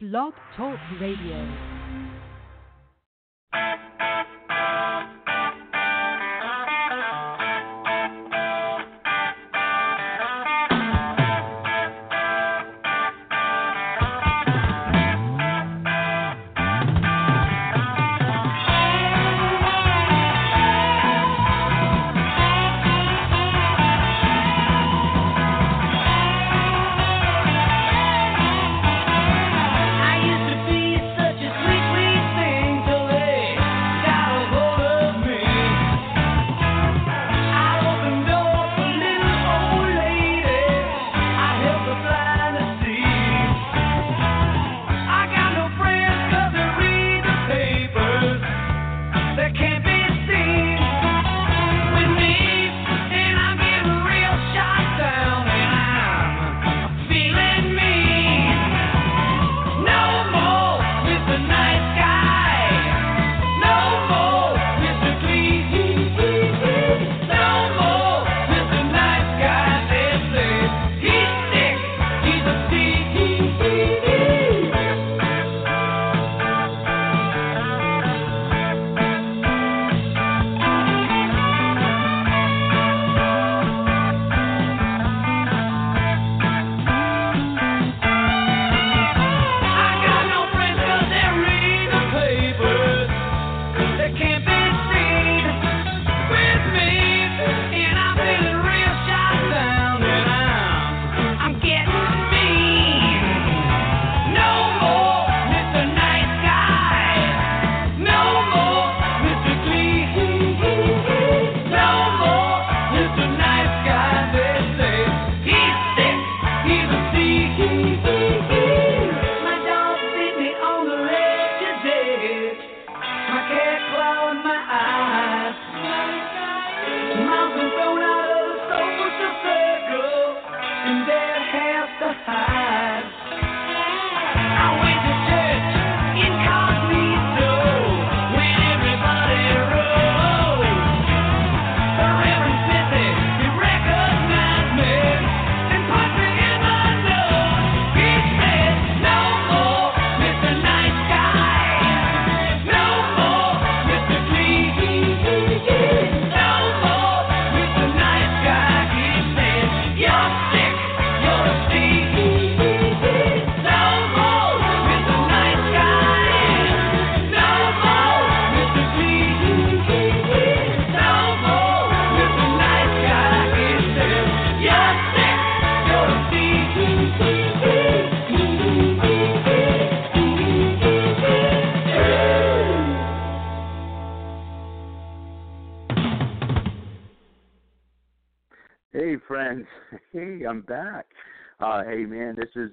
Blog Talk Radio.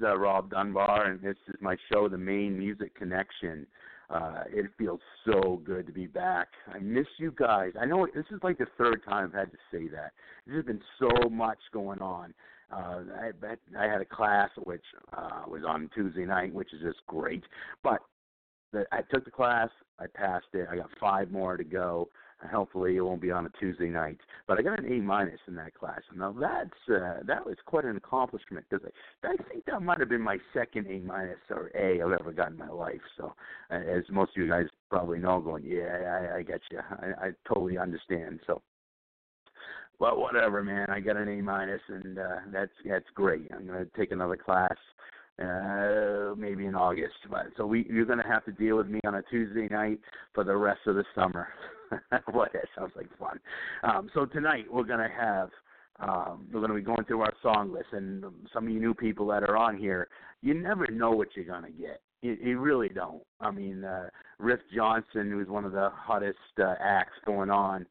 Rob Dunbar, and this is my show, The Maine Music Connection. It feels so good to be back. I miss you guys. I know this is like the third time I've had to say that. There's been so much going on. I had a class which was on Tuesday night, which is just great. But I took the class. I passed it. I got 5 more to go. Hopefully it won't be on a Tuesday night, but I got an A- in that class. Now that was quite an accomplishment because I think that might have been my second A- or A I've ever gotten in my life. So as most of you guys probably know, going, yeah, I get you. I totally understand. So, but whatever, man. I got an A- and that's great. I'm going to take another class. Maybe in August, but so you're going to have to deal with me on a Tuesday night for the rest of the summer. Boy, that sounds like fun. So tonight we're going to have we're going to be going through our song list, and some of you new people that are on here, you never know what you're going to get. You really don't. I mean, Riff Johnson, who's one of the hottest acts going on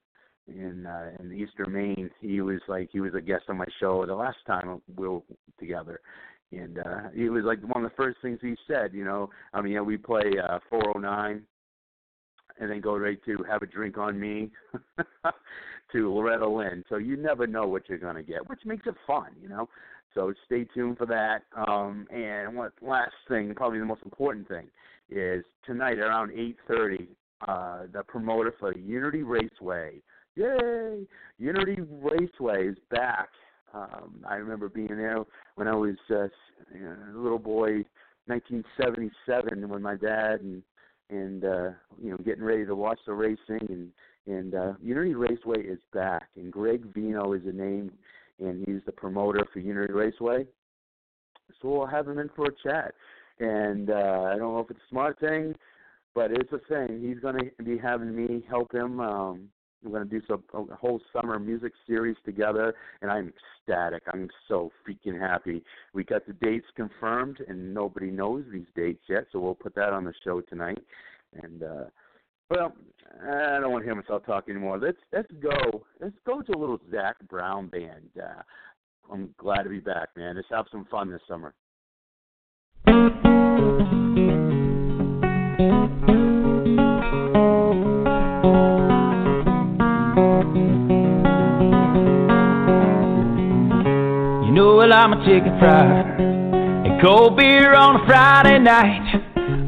in Eastern Maine. He was a guest on my show the last time we were together. And it was like one of the first things he said, you know, I mean, yeah, we play 409 and then go right to Have a Drink on Me to Loretta Lynn. So you never know what you're going to get, which makes it fun, you know. So stay tuned for that. And one last thing, probably the most important thing, is tonight around 8:30, the promoter for Unity Raceway. Yay! Unity Raceway is back. I remember being there when I was a little boy, 1977, when my dad and getting ready to watch the racing, and Unity Raceway is back, and Greg Veinote is the name, and he's the promoter for Unity Raceway. So we'll have him in for a chat, and I don't know if it's a smart thing, but it's a thing. He's going to be having me help him. We're going to do a whole summer music series together, and I'm ecstatic. I'm so freaking happy. We got the dates confirmed, and nobody knows these dates yet, so we'll put that on the show tonight. And, I don't want to hear myself talk anymore. Let's go. Let's go to a little Zac Brown Band. I'm glad to be back, man. Let's have some fun this summer. Well, I'm a chicken fried and cold beer on a Friday night,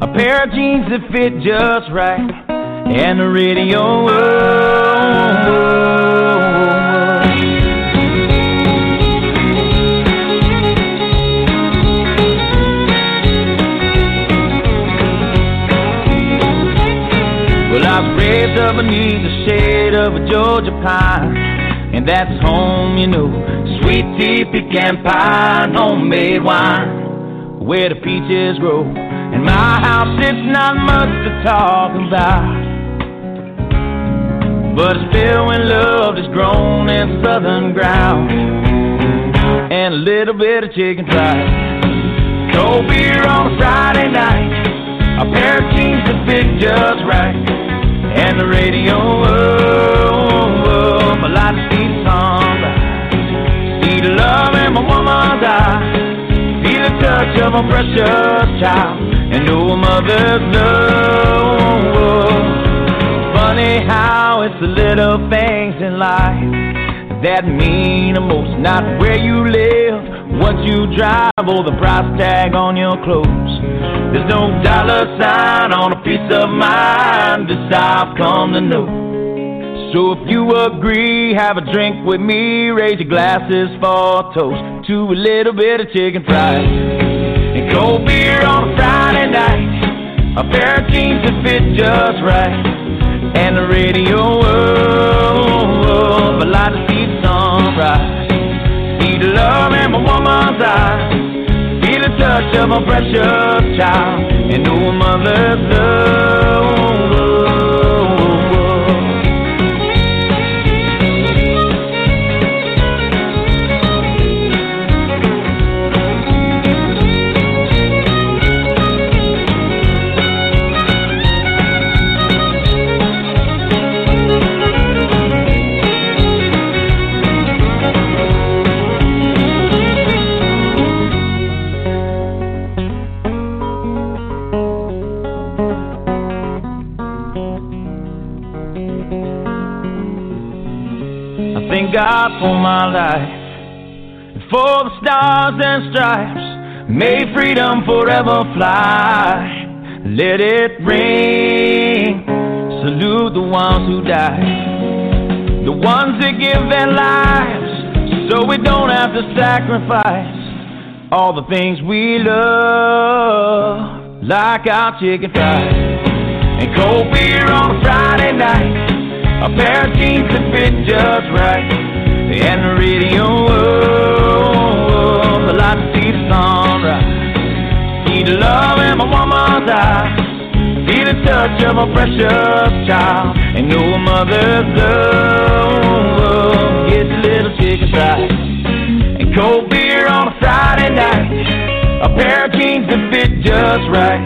a pair of jeans that fit just right, and the radio Well, I was raised up beneath the shade of a Georgia pine, and that's home, you know. Sweet tea, pecan pie, homemade wine, where the peaches grow. In my house it's not much to talk about, but it's filled with love that's grown in southern ground. And a little bit of chicken fried, cold beer on a Friday night, a pair of jeans that fit just right, and the radio, a lot of sweet songs. See the love in my woman's eye, see the touch of my precious child, and know a mother's love. Funny how it's the little things in life that mean the most, not where you live, what you drive, or the price tag on your clothes. There's no dollar sign on a piece of mind that I've come to know. So if you agree, have a drink with me, raise your glasses for a toast to a little bit of chicken fried and cold beer on a Friday night, a pair of jeans that fit just right, and the radio, a lot of sweet sunrise. See the love in my woman's eyes, see the touch of my precious child, and know a mother's love. God for my life, for the stars and stripes, may freedom forever fly. Let it ring. Salute the ones who died, the ones that give their lives, so we don't have to sacrifice all the things we love, like our chicken fries and cold beer on a Friday night, a pair of jeans that fit just right, and the radio, a lot to see the sunrise. See the love in my woman's eyes, see the touch of my precious child, and know a mother's love. Get a little chicken fried and cold beer on a Friday night, a pair of jeans that fit just right,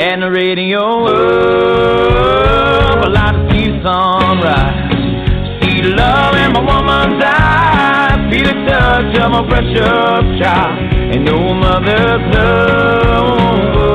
and the radio, a lot of sunrise. See love in my woman's eye. Feel the touch of my precious child and no mother's love.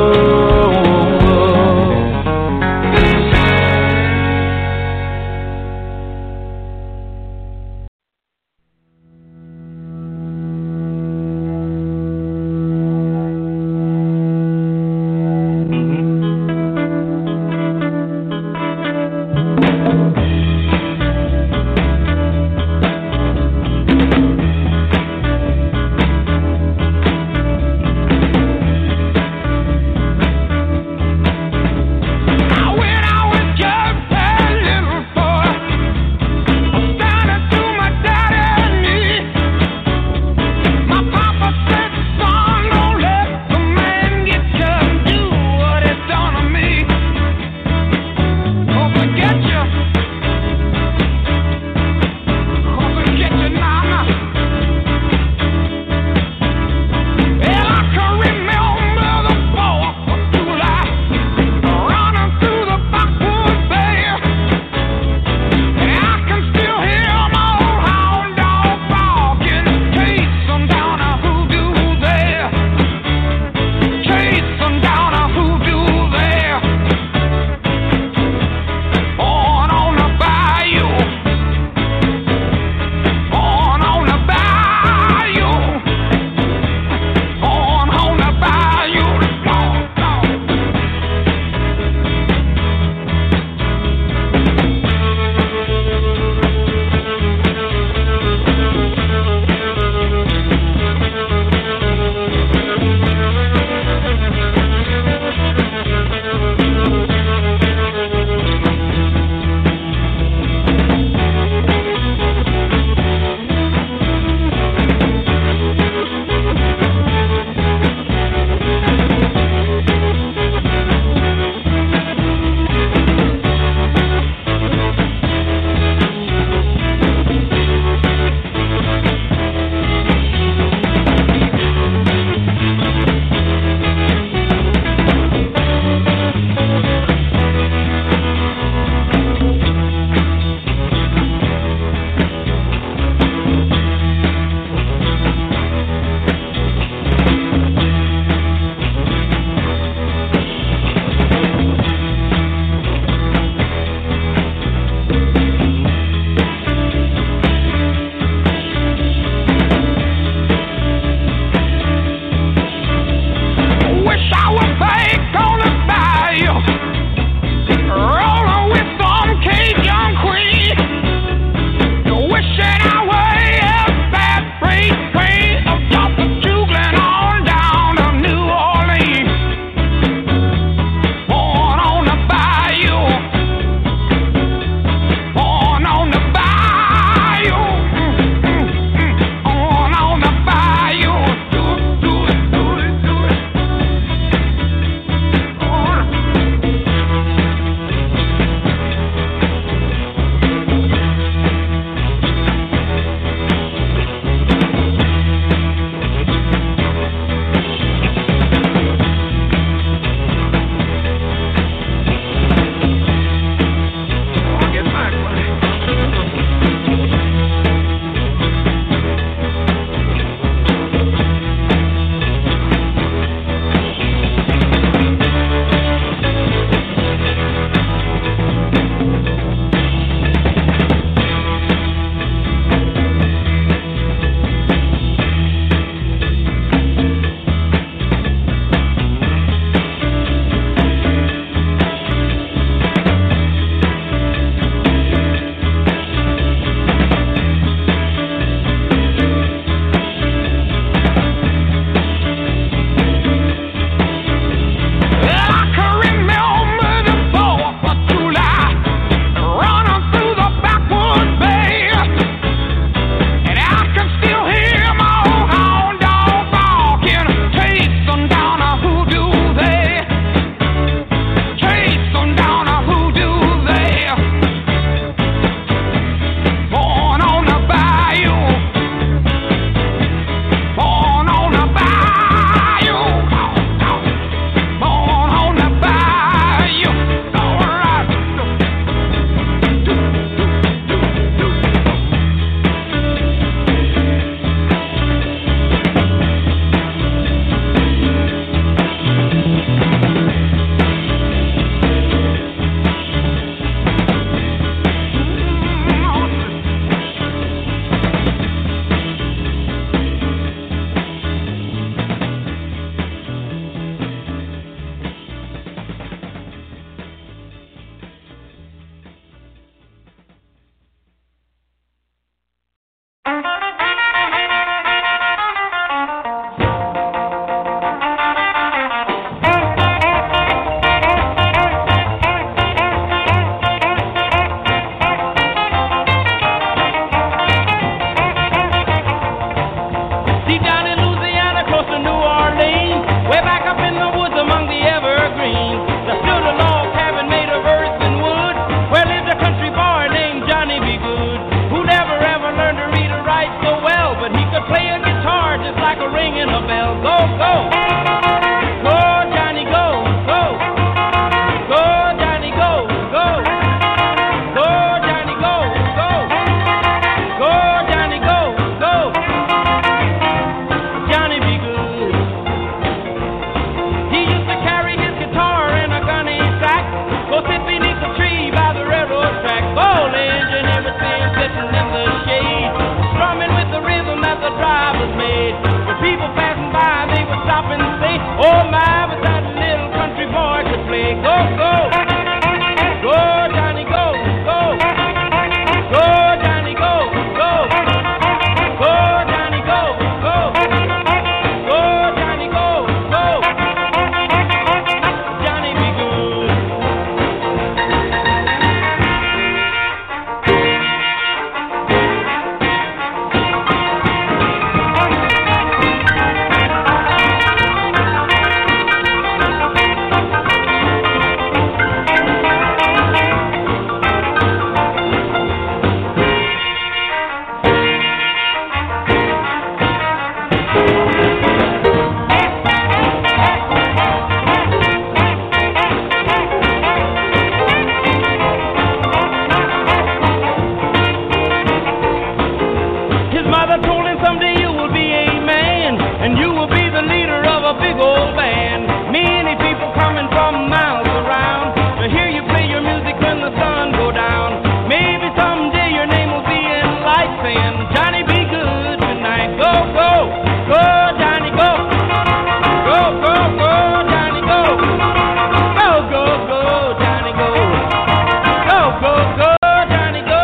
ringing a bell. Go, go. Go, Johnny, go, go. Go, Johnny, go, go. Go, Johnny, go, go. Go, Johnny, go, go. Johnny be good. He used to carry his guitar in a gunny sack. Go sit beneath a tree by the railroad track. Bowling and everything sitting in the shade. Strumming with the rhythm that the drivers made. The people passing by, they would stop and say, oh my, but that little country boy could play. Go, go. Go, Johnny, go, go. Go, Johnny, go, go. Go, Johnny, go, go. Go, Johnny, go, go. Johnny be good. His mother told him someday you will be a man, and you will be the leader of a big old band. Many people coming from miles around to hear you play your music when the sun go down. Maybe someday your name will be in lights saying, Johnny, be good tonight. Go, go, go, Johnny, go. Go, go, go, Johnny, go. Go, go, go, Johnny, go. Go, go, go, Johnny, go.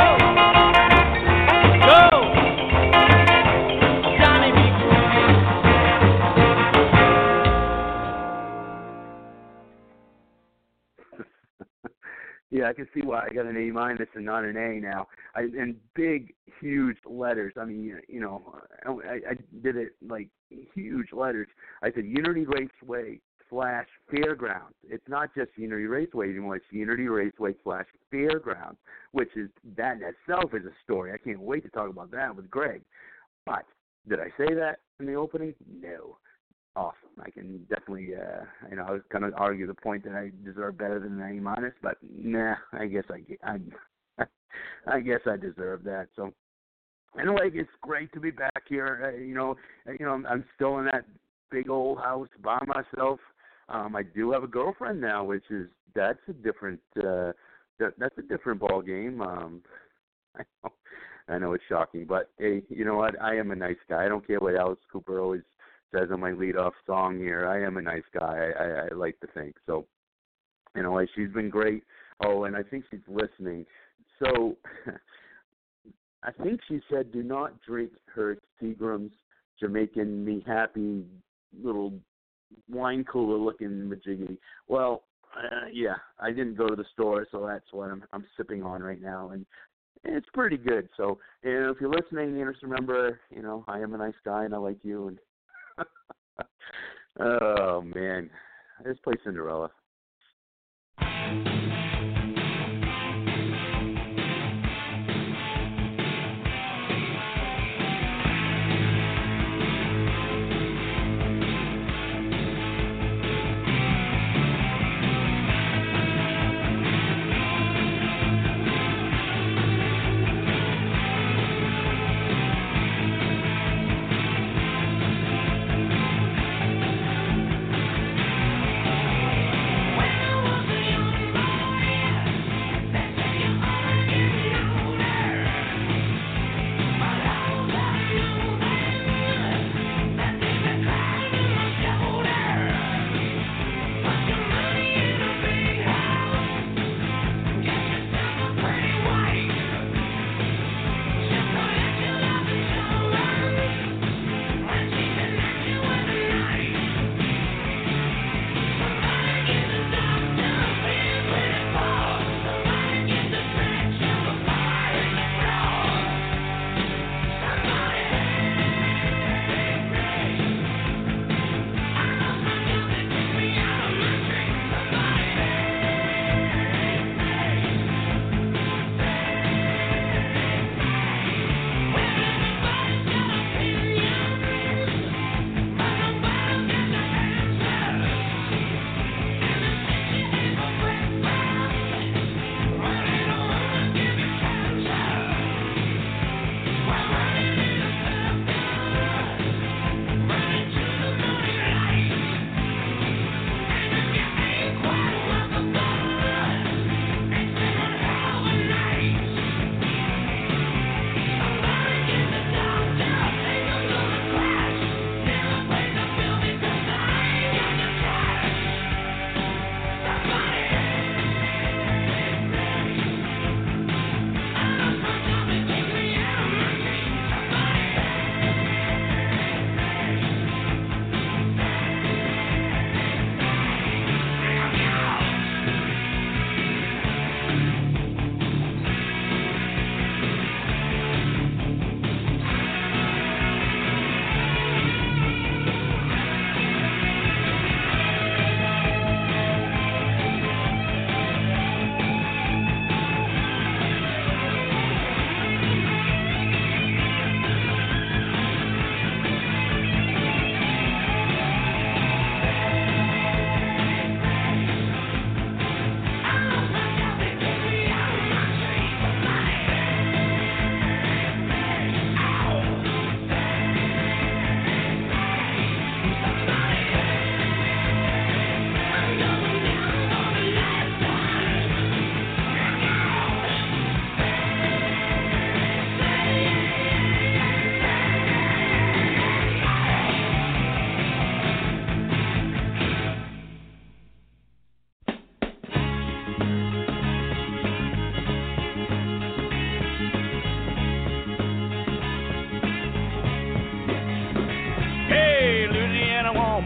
Go. Johnny, be good. Yeah, I can see why I got an A minus and not an A now. And big, huge letters. I mean, you know, I did it like huge letters. I said Unity Raceway / Fairgrounds. It's not just Unity Raceway anymore. It's Unity Raceway / Fairgrounds, which is, that in itself is a story. I can't wait to talk about that with Greg. But did I say that in the opening? No. Awesome. I can definitely, you know, I was going to argue the point that I deserve better than an A minus, but nah, I guess I guess I deserve that. So anyway, it's great to be back here. I'm still in that big old house by myself. I do have a girlfriend now, which is that's a different ball game. I know it's shocking, but hey, you know what? I am a nice guy. I don't care what Alice Cooper always says on my lead-off song here. I am a nice guy, I like to think. So, anyway, she's been great. Oh, and I think she's listening. So, I think she said, do not drink her Seagram's Jamaican Me Happy little wine cooler-looking majiggy. Well, yeah, I didn't go to the store, so that's what I'm sipping on right now. And it's pretty good. So, if you're listening, you just remember, you know, I am a nice guy and I like you, and oh, man. Let's play Cinderella.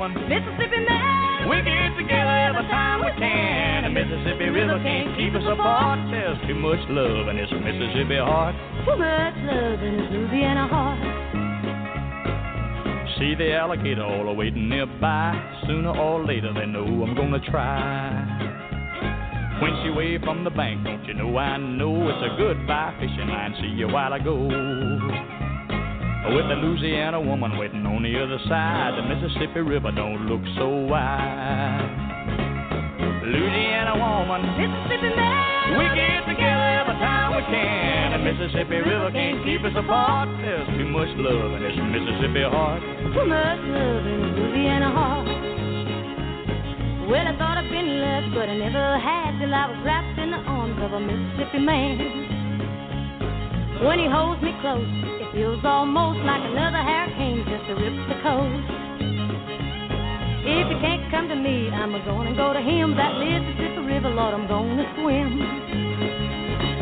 woman. Mississippi man, we get together every time we can. The Mississippi River can't keep us apart. There's too much love in this Mississippi heart. Too much love in this Louisiana heart. See the alligator all a waiting nearby. Sooner or later they know I'm gonna try. When she waved from the bank, don't you know I know it's a goodbye fishing line, see you while I go. With the Louisiana woman waiting on the other side, the Mississippi River don't look so wide. Louisiana woman, Mississippi man, we get together every time we can. The Mississippi River can't keep us apart. There's too much love in this Mississippi heart. Too much love in the Louisiana heart. Well, I thought I'd been loved, but I never had till I was wrapped in the arms of a Mississippi man. When he holds me close, it feels almost like another hurricane just to rip the coast. If he can't come to me, I'm gonna go to him. That Mississippi River, Lord, I'm gonna swim.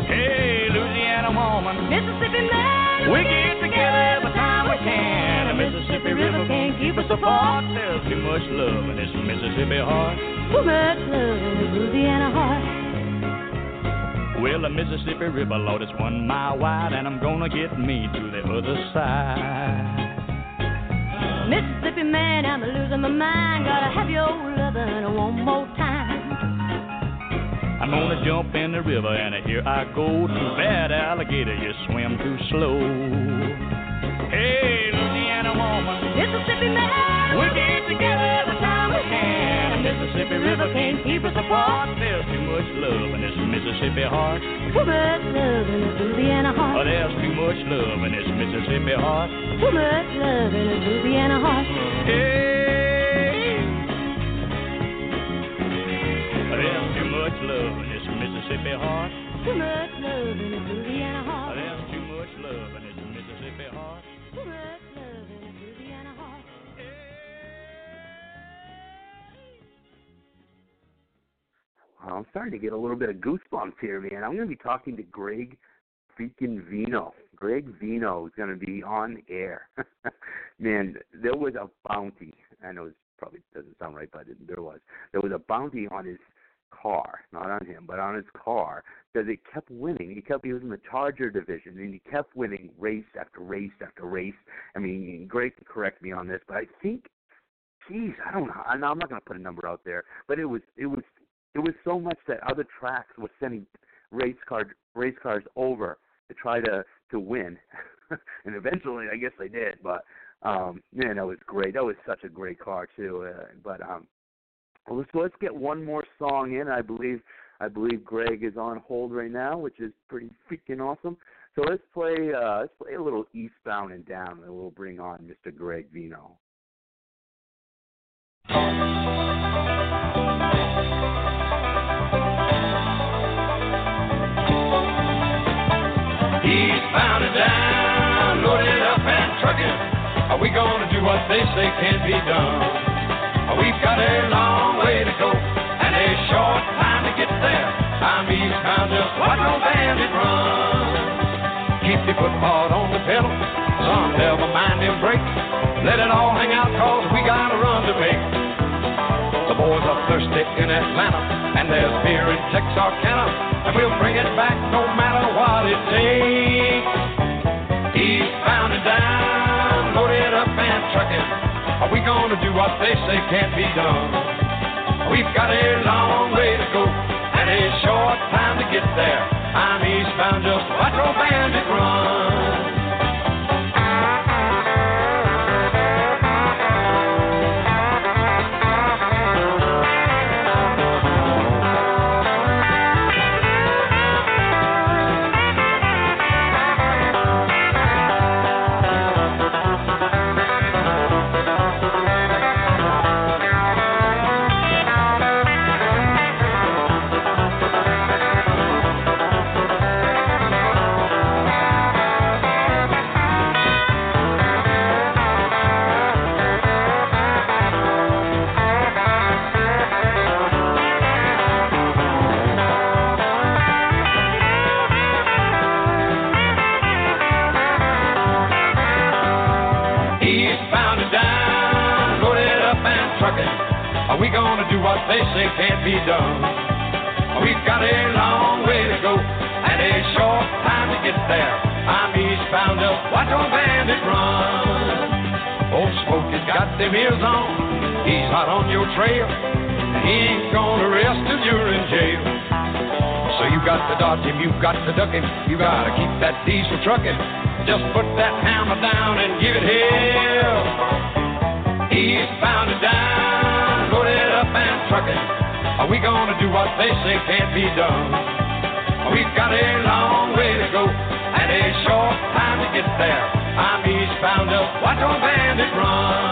Hey, Louisiana woman, Mississippi man, we get together every time we can. Mississippi River can't keep us apart. There's too much love in this Mississippi heart. Too much love in the Louisiana heart. Well, the Mississippi River, Lord, it's 1 mile wide, and I'm gonna get me to the other side. Mississippi man, I'm losing my mind. Gotta have your lovin' one more time. I'm gonna jump in the river, and here I go. Too bad, alligator, you swim too slow. Hey, Louisiana woman, Mississippi man, we get together every time we can. The Mississippi River can't keep us apart. There's too much love in this Mississippi heart. Too much love in this Louisiana heart. Oh, there's too much love in this Mississippi heart. Too much love in this Louisiana heart. Hey, oh, there's too much love in this Mississippi heart. Too much love in this Louisiana heart. Oh, there's too much love in this Mississippi heart. I'm starting to get a little bit of goosebumps here, man. I'm going to be talking to Greg freaking Veinote. Greg Veinote is going to be on air. Man, there was a bounty. I know it probably doesn't sound right, but there was. There was a bounty on his car, not on him, but on his car, because it kept winning. He was in the Charger division, and he kept winning race after race after race. I mean, Greg can correct me on this, but I think, geez, I don't know. I'm not going to put a number out there, but it was so much that other tracks were sending race cars over to try to win, and eventually, I guess they did. But man, that was great. That was such a great car too. Let's get one more song in. I believe Greg is on hold right now, which is pretty freaking awesome. So let's play a little Eastbound and Down, and we'll bring on Mr. Greg Veinote. Eastbound and down, loaded up and trucking. Are we gonna do what they say can't be done? We've got a long way to go and a short time to get there. I'm eastbound, just watch no bandit run. Keep your foot hard on the pedal, son, never mind them brakes. Let it all hang out, cause we got a run to make. The boys are thirsty in Atlanta, and there's beer in Texarkana. And we'll bring it back no matter what it takes. Eastbound and down, loaded up and trucking. Are we gonna do what they say can't be done? We've got a long way to go and a short time to get there. I'm eastbound, just watch your bandit run. trucking. Are we gonna do what they say can't be done? We've got a long way to go and a short time to get there. I'm eastbound up, watch old bandit run. Old Smoke has got them ears on, he's hot on your trail. He ain't gonna rest till you're in jail. So you got to dodge him, you've got to duck him, you gotta keep that diesel trucking. Just put that hammer down and give it hell. Eastbound and down, loaded up and trucking. Are we gonna do what they say can't be done? We've got a long way to go and a short time to get there. I'm eastbound up, watch old bandit run.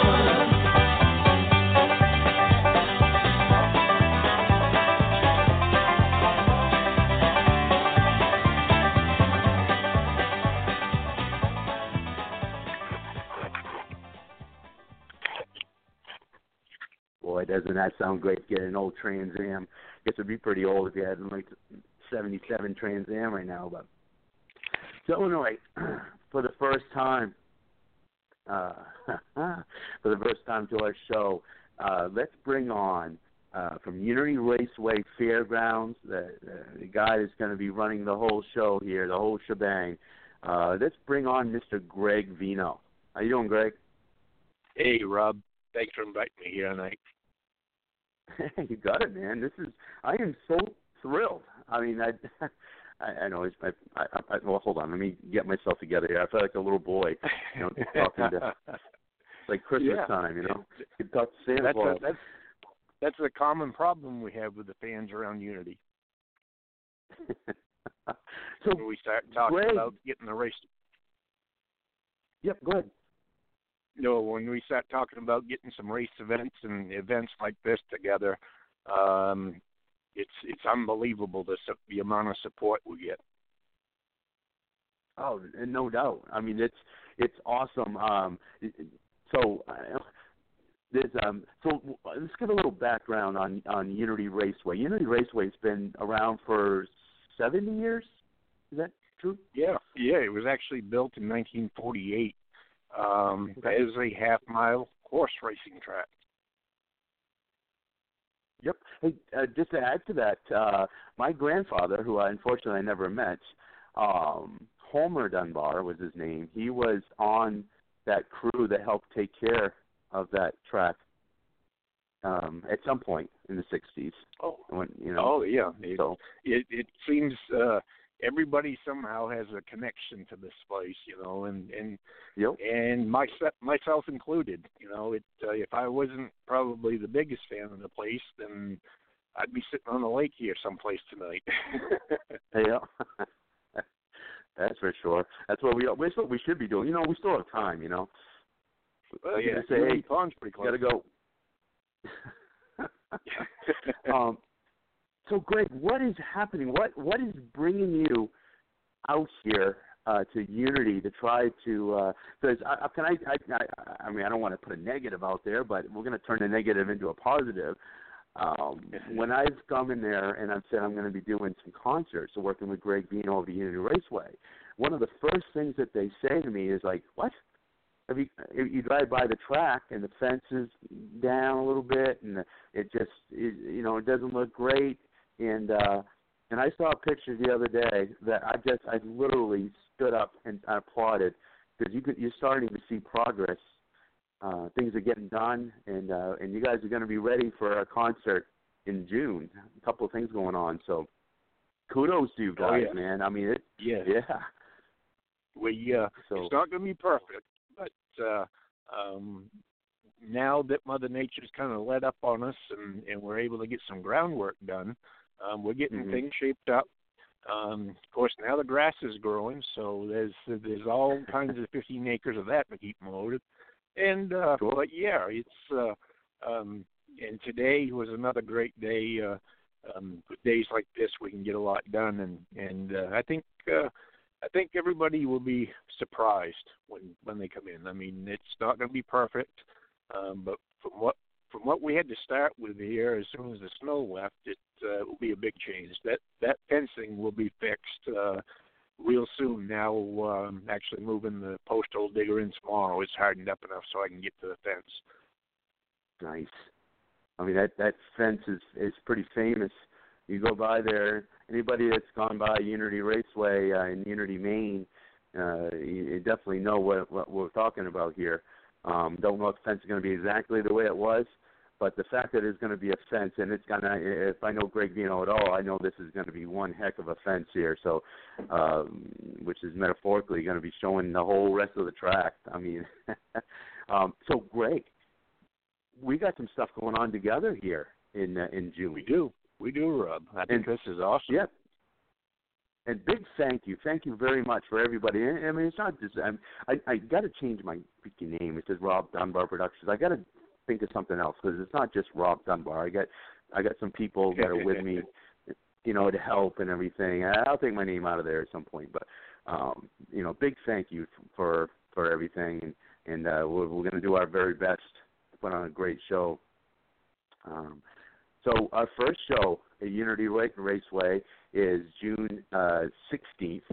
Boy, doesn't that sound great to get an old Trans Am? I guess it would be pretty old if you had like 77 Trans Am right now. But so, Illinois, for the first time, to our show, let's bring on from Unity Raceway Fairgrounds, the guy that's going to be running the whole show here, the whole shebang. Let's bring on Mr. Greg Veinote. How you doing, Greg? Hey, Rob. Thanks for inviting me here tonight. You got it, man. I am so thrilled. I mean, I know. Well, hold on. Let me get myself together here. I feel like a little boy, you know, talking to. It's like Christmas time, you know. You talk to Santa Claus. That's a common problem we have with the fans around Unity. So when we start talking about getting the race. Yep. Go ahead. No, when we start talking about getting some race events and events like this together, it's unbelievable the amount of support we get. Oh, no doubt. I mean, it's awesome. So let's give a little background on Unity Raceway. Unity Raceway's been around for 70 years. Is that true? Yeah. It was actually built in 1948. As a half-mile horse racing track. Yep. Hey, just to add to that, my grandfather, who unfortunately I never met, Homer Dunbar was his name. He was on that crew that helped take care of that track at some point in the 60s. Oh, when, you know, yeah. So. It seems... everybody somehow has a connection to this place, you know, and myself included. You know, if I wasn't probably the biggest fan of the place, then I'd be sitting on the lake here someplace tonight. Yeah, that's for sure. That's what we should be doing. You know, we still have time. You know, well, yeah, say, hey, Pond's pretty close. Gotta go. So, Greg, what is happening? What is bringing you out here to Unity to try to? Because I mean, I don't want to put a negative out there, but we're going to turn the negative into a positive. When I've come in there and I've said I'm going to be doing some concerts, so working with Greg Veinote of the Unity Raceway, one of the first things that they say to me is like, "What? You drive by the track and the fence is down a little bit, and it doesn't look great." And I saw a picture the other day that I literally stood up and I applauded because you're starting to see progress. Things are getting done, and you guys are going to be ready for a concert in June. A couple of things going on, so kudos to you guys, man. I mean, it's not going to be perfect, but now that Mother Nature's kind of let up on us and we're able to get some groundwork done. We're getting things shaped up. Of course, now the grass is growing, so there's all kinds of 15 acres of that to keep mowed. And cool. But yeah, it's and today was another great day. With days like this, we can get a lot done, and I think everybody will be surprised when they come in. I mean, it's not going to be perfect, but from what we had to start with here, as soon as the snow left, it will be a big change. That fencing will be fixed real soon. Now, actually moving the postal digger in tomorrow. It's hardened up enough so I can get to the fence. Nice. I mean, that fence is pretty famous. You go by there, anybody that's gone by Unity Raceway in Unity, Maine, you definitely know what we're talking about here. Don't know if the fence is going to be exactly the way it was, but the fact that it's going to be a fence, and it's going to, if I know Greg Veinote at all, I know this is going to be one heck of a fence here, so, which is metaphorically going to be showing the whole rest of the track. I mean, so Greg, we got some stuff going on together here in June. We do, Rob. I think this is awesome. Yep. And big thank you. Thank you very much for everybody. I mean, it's not just I got to change my freaking name. It says Rob Dunbar Productions. I got to think of something else because it's not just Rob Dunbar. I got some people that are with me, you know, to help and everything. I'll take my name out of there at some point. But, you know, big thank you for everything. And we're going to do our very best to put on a great show. So our first show at Unity Raceway is June 16th,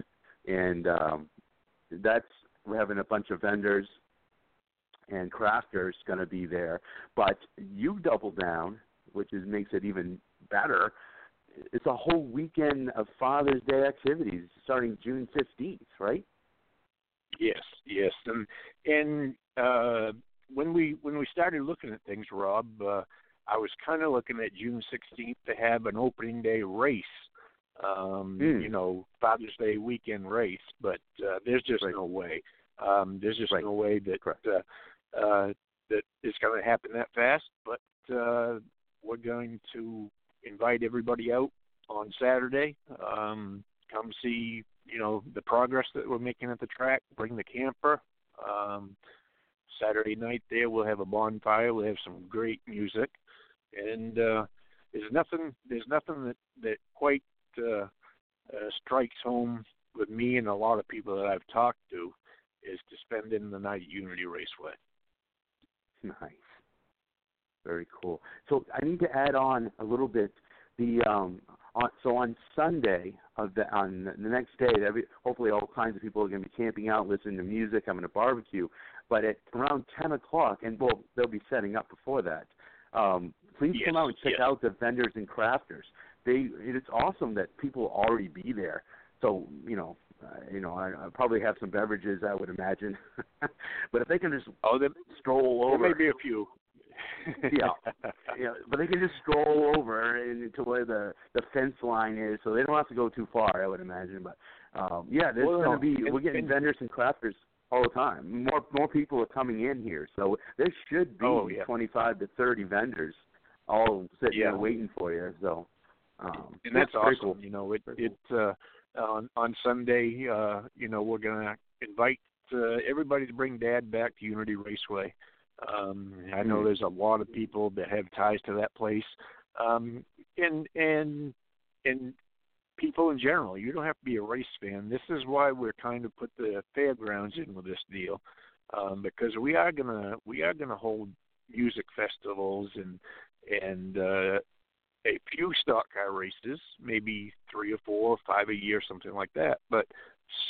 and that's we're having a bunch of vendors and crafters going to be there. But you double down, which is makes it even better. It's a whole weekend of Father's Day activities starting June 15th, right? Yes, and when we started looking at things, Rob. I was kind of looking at June 16th to have an opening day race, you know, Father's Day weekend race, but there's just no way. There's just no way that it's going to happen that fast, but we're going to invite everybody out on Saturday, come see, you know, the progress that we're making at the track, bring the camper. Saturday night there we'll have a bonfire, we'll have some great music. And there's nothing that quite strikes home with me and a lot of people that I've talked to is to spend in the night at Unity Raceway. Nice. Very cool. So I need to add on a little bit. On Sunday on the next day, hopefully all kinds of people are going to be camping out, listening to music, having a barbecue. But at around 10:00, and well, they'll be setting up before that. Please come out and check out the vendors and crafters. It's awesome that people will already be there. So I probably have some beverages, I would imagine. But if they can just stroll over, there may be a few. yeah, but they can just stroll over to where the fence line is, so they don't have to go too far, I would imagine. But we're getting vendors and crafters all the time. More people are coming in here, so there should be 25 to 30 vendors all sitting there waiting for you. So, and that's awesome. Cool. You know, on Sunday, you know, we're gonna invite everybody to bring Dad back to Unity Raceway. I know there's a lot of people that have ties to that place, and people in general. You don't have to be a race fan. This is why we're trying to put the fairgrounds in with this deal, because we are gonna hold music festivals and a few stock car races, maybe 3 or 4 or 5 a year, something like that. But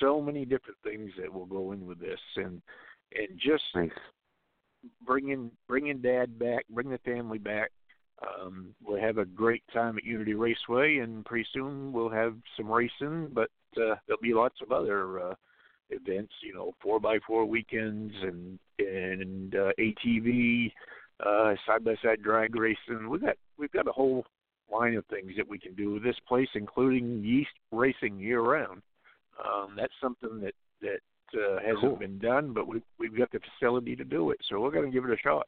so many different things that will go in with this, and just. Thanks. Bringing Dad back, bring the family back. We'll have a great time at Unity Raceway, and pretty soon we'll have some racing, but there'll be lots of other events, you know, 4x4 weekends and ATV, side-by-side drag racing. We've got a whole line of things that we can do with this place, including yeast racing year-round. That's something that hasn't been done, but we've got the facility to do it, so we're going to give it a shot.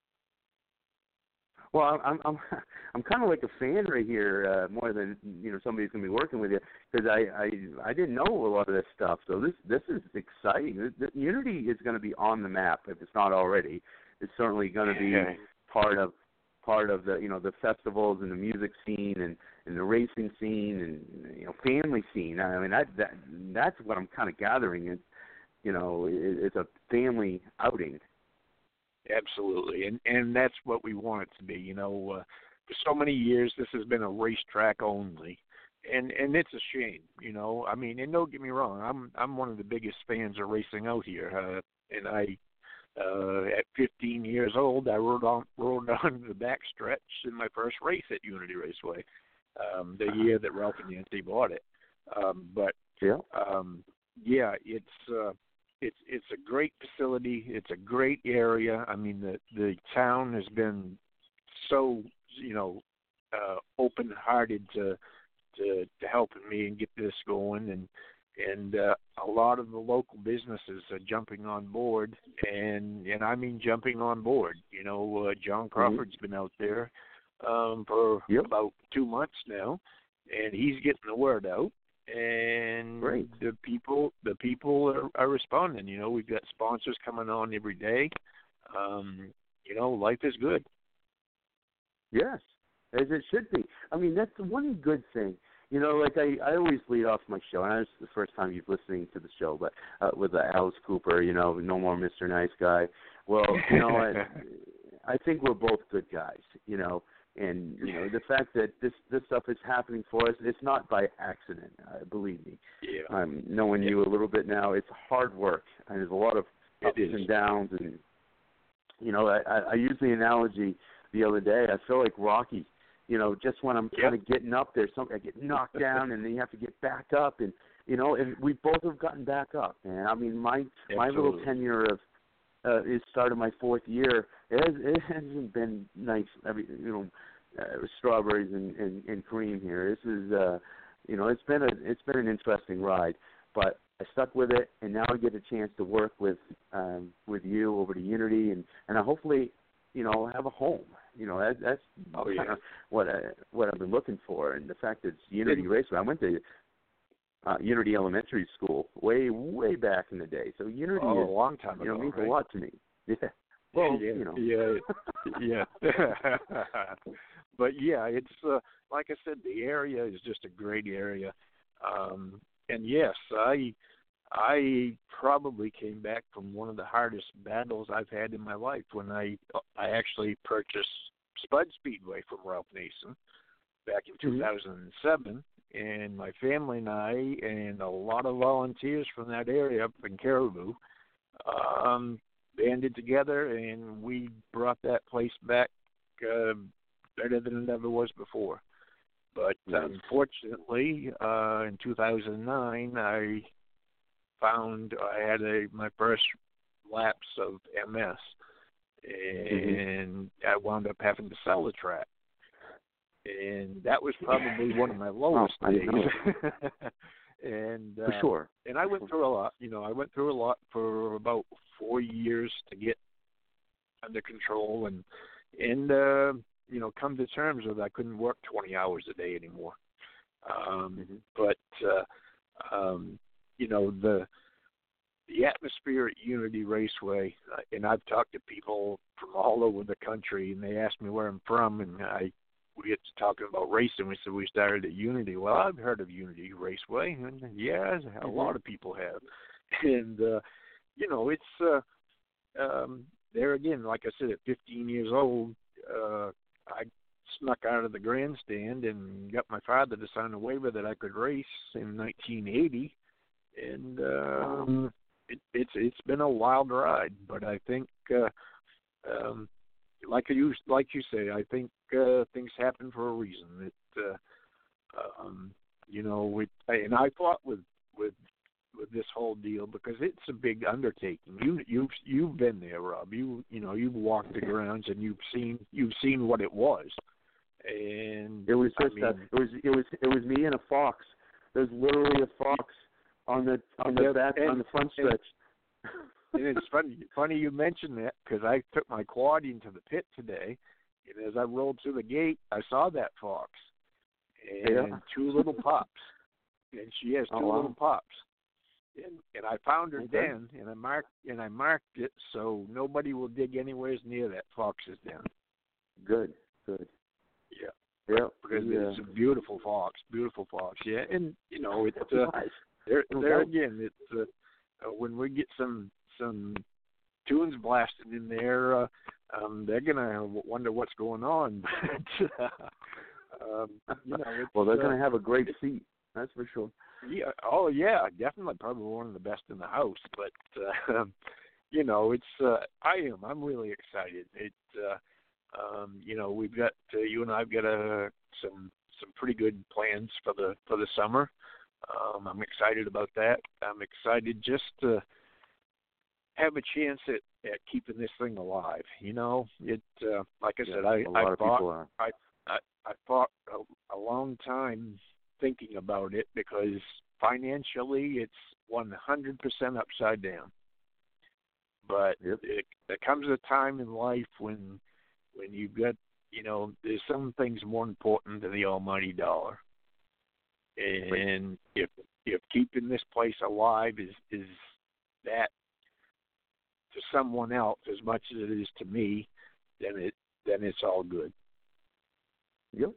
Well, I'm kind of like a fan right here, more than you know somebody's going to be working with you, because I didn't know a lot of this stuff. So this is exciting. The Unity is going to be on the map if it's not already. It's certainly going to be part of the the festivals and the music scene and the racing scene and family scene. I mean that's what I'm kind of gathering. It's a family outing. Absolutely, and that's what we want it to be. For so many years, this has been a racetrack only, and it's a shame. I mean, and don't get me wrong, I'm one of the biggest fans of racing out here, and I At 15 years old, I rolled on the back stretch in my first race at Unity Raceway, the year that Ralph and Nancy bought it. It's a great facility. It's a great area. I mean, the town has been so, open-hearted to helping me and get this going, and a lot of the local businesses are jumping on board, and I mean jumping on board. John Crawford's been out there for about 2 months now, and he's getting the word out. And the people are responding. We've got sponsors coming on every day. Life is good. Yes, as it should be. I mean, that's one good thing. I always lead off my show, and it's the first time you're listening to the show, but with Alice Cooper, no more Mr. Nice Guy. Well, I think we're both good guys, And, the fact that this stuff is happening for us, it's not by accident, believe me. Yeah. Knowing you a little bit now, it's hard work. And there's a lot of ups and downs. And, I use the analogy the other day. I feel like Rocky, just when I'm kind of getting up there, I get knocked down and then you have to get back up. And, and we both have gotten back up. And, I mean, my little tenure of it started my fourth year. It hasn't been nice. Strawberries and cream here. This is, it's been an interesting ride. But I stuck with it, and now I get a chance to work with you over to Unity, and I hopefully, have a home. That's what I've been looking for, and the fact that it's Unity Raceway. I went to Unity Elementary School way back in the day. So Unity is a long time ago. Means a lot to me. Yeah. Well, But it's like I said, the area is just a great area. And yes, I probably came back from one of the hardest battles I've had in my life when I actually purchased Spud Speedway from Ralph Nason back in 2007, and my family and I and a lot of volunteers from that area up in Caribou. Banded together, and we brought that place back better than it ever was before. But unfortunately, in 2009, I found I had my first lapse of MS, and I wound up having to sell the track. And that was probably one of my lowest days. And for sure. And I went through a lot. I went through a lot for about 4 years to get under control and come to terms with I couldn't work 20 hours a day anymore. The atmosphere at Unity Raceway, and I've talked to people from all over the country, and they asked me where I'm from, and we get to talking about racing. We said we started at Unity. Well, I've heard of Unity Raceway, and a lot of people have. And it's there again. Like I said, at 15 years old, I snuck out of the grandstand and got my father to sign a waiver that I could race in 1980. And it's been a wild ride, but I think. Like you say, I think things happen for a reason. And I fought with this whole deal because it's a big undertaking. You've been there, Rob. You've walked the grounds and you've seen what it was. And it was just it was me and a fox. There's literally a fox on the front stretch. And it's funny you mentioned that because I took my quad into the pit today, and as I rolled through the gate, I saw that fox and two little pups, and she has two little pups, and I found her den, and I marked it so nobody will dig anywhere near that fox's den. Good. Yeah. Because it's a beautiful fox. Yeah, and it's there again. It's when we get some tunes blasted in there, they're going to wonder what's going on. They're going to have a great seat, that's for sure. Yeah, definitely probably one of the best in the house. But you know, it's I'm really excited. We've got you and I've got some pretty good plans for the summer. I'm excited about that. I'm excited just to have a chance at keeping this thing alive. You know, it like I said, I fought a long time thinking about it because financially it's 100% upside down. But there comes a time in life when you've got, you know, there's some things more important than the almighty dollar. And if keeping this place alive is that to someone else as much as it is to me, then it's all good. Yep.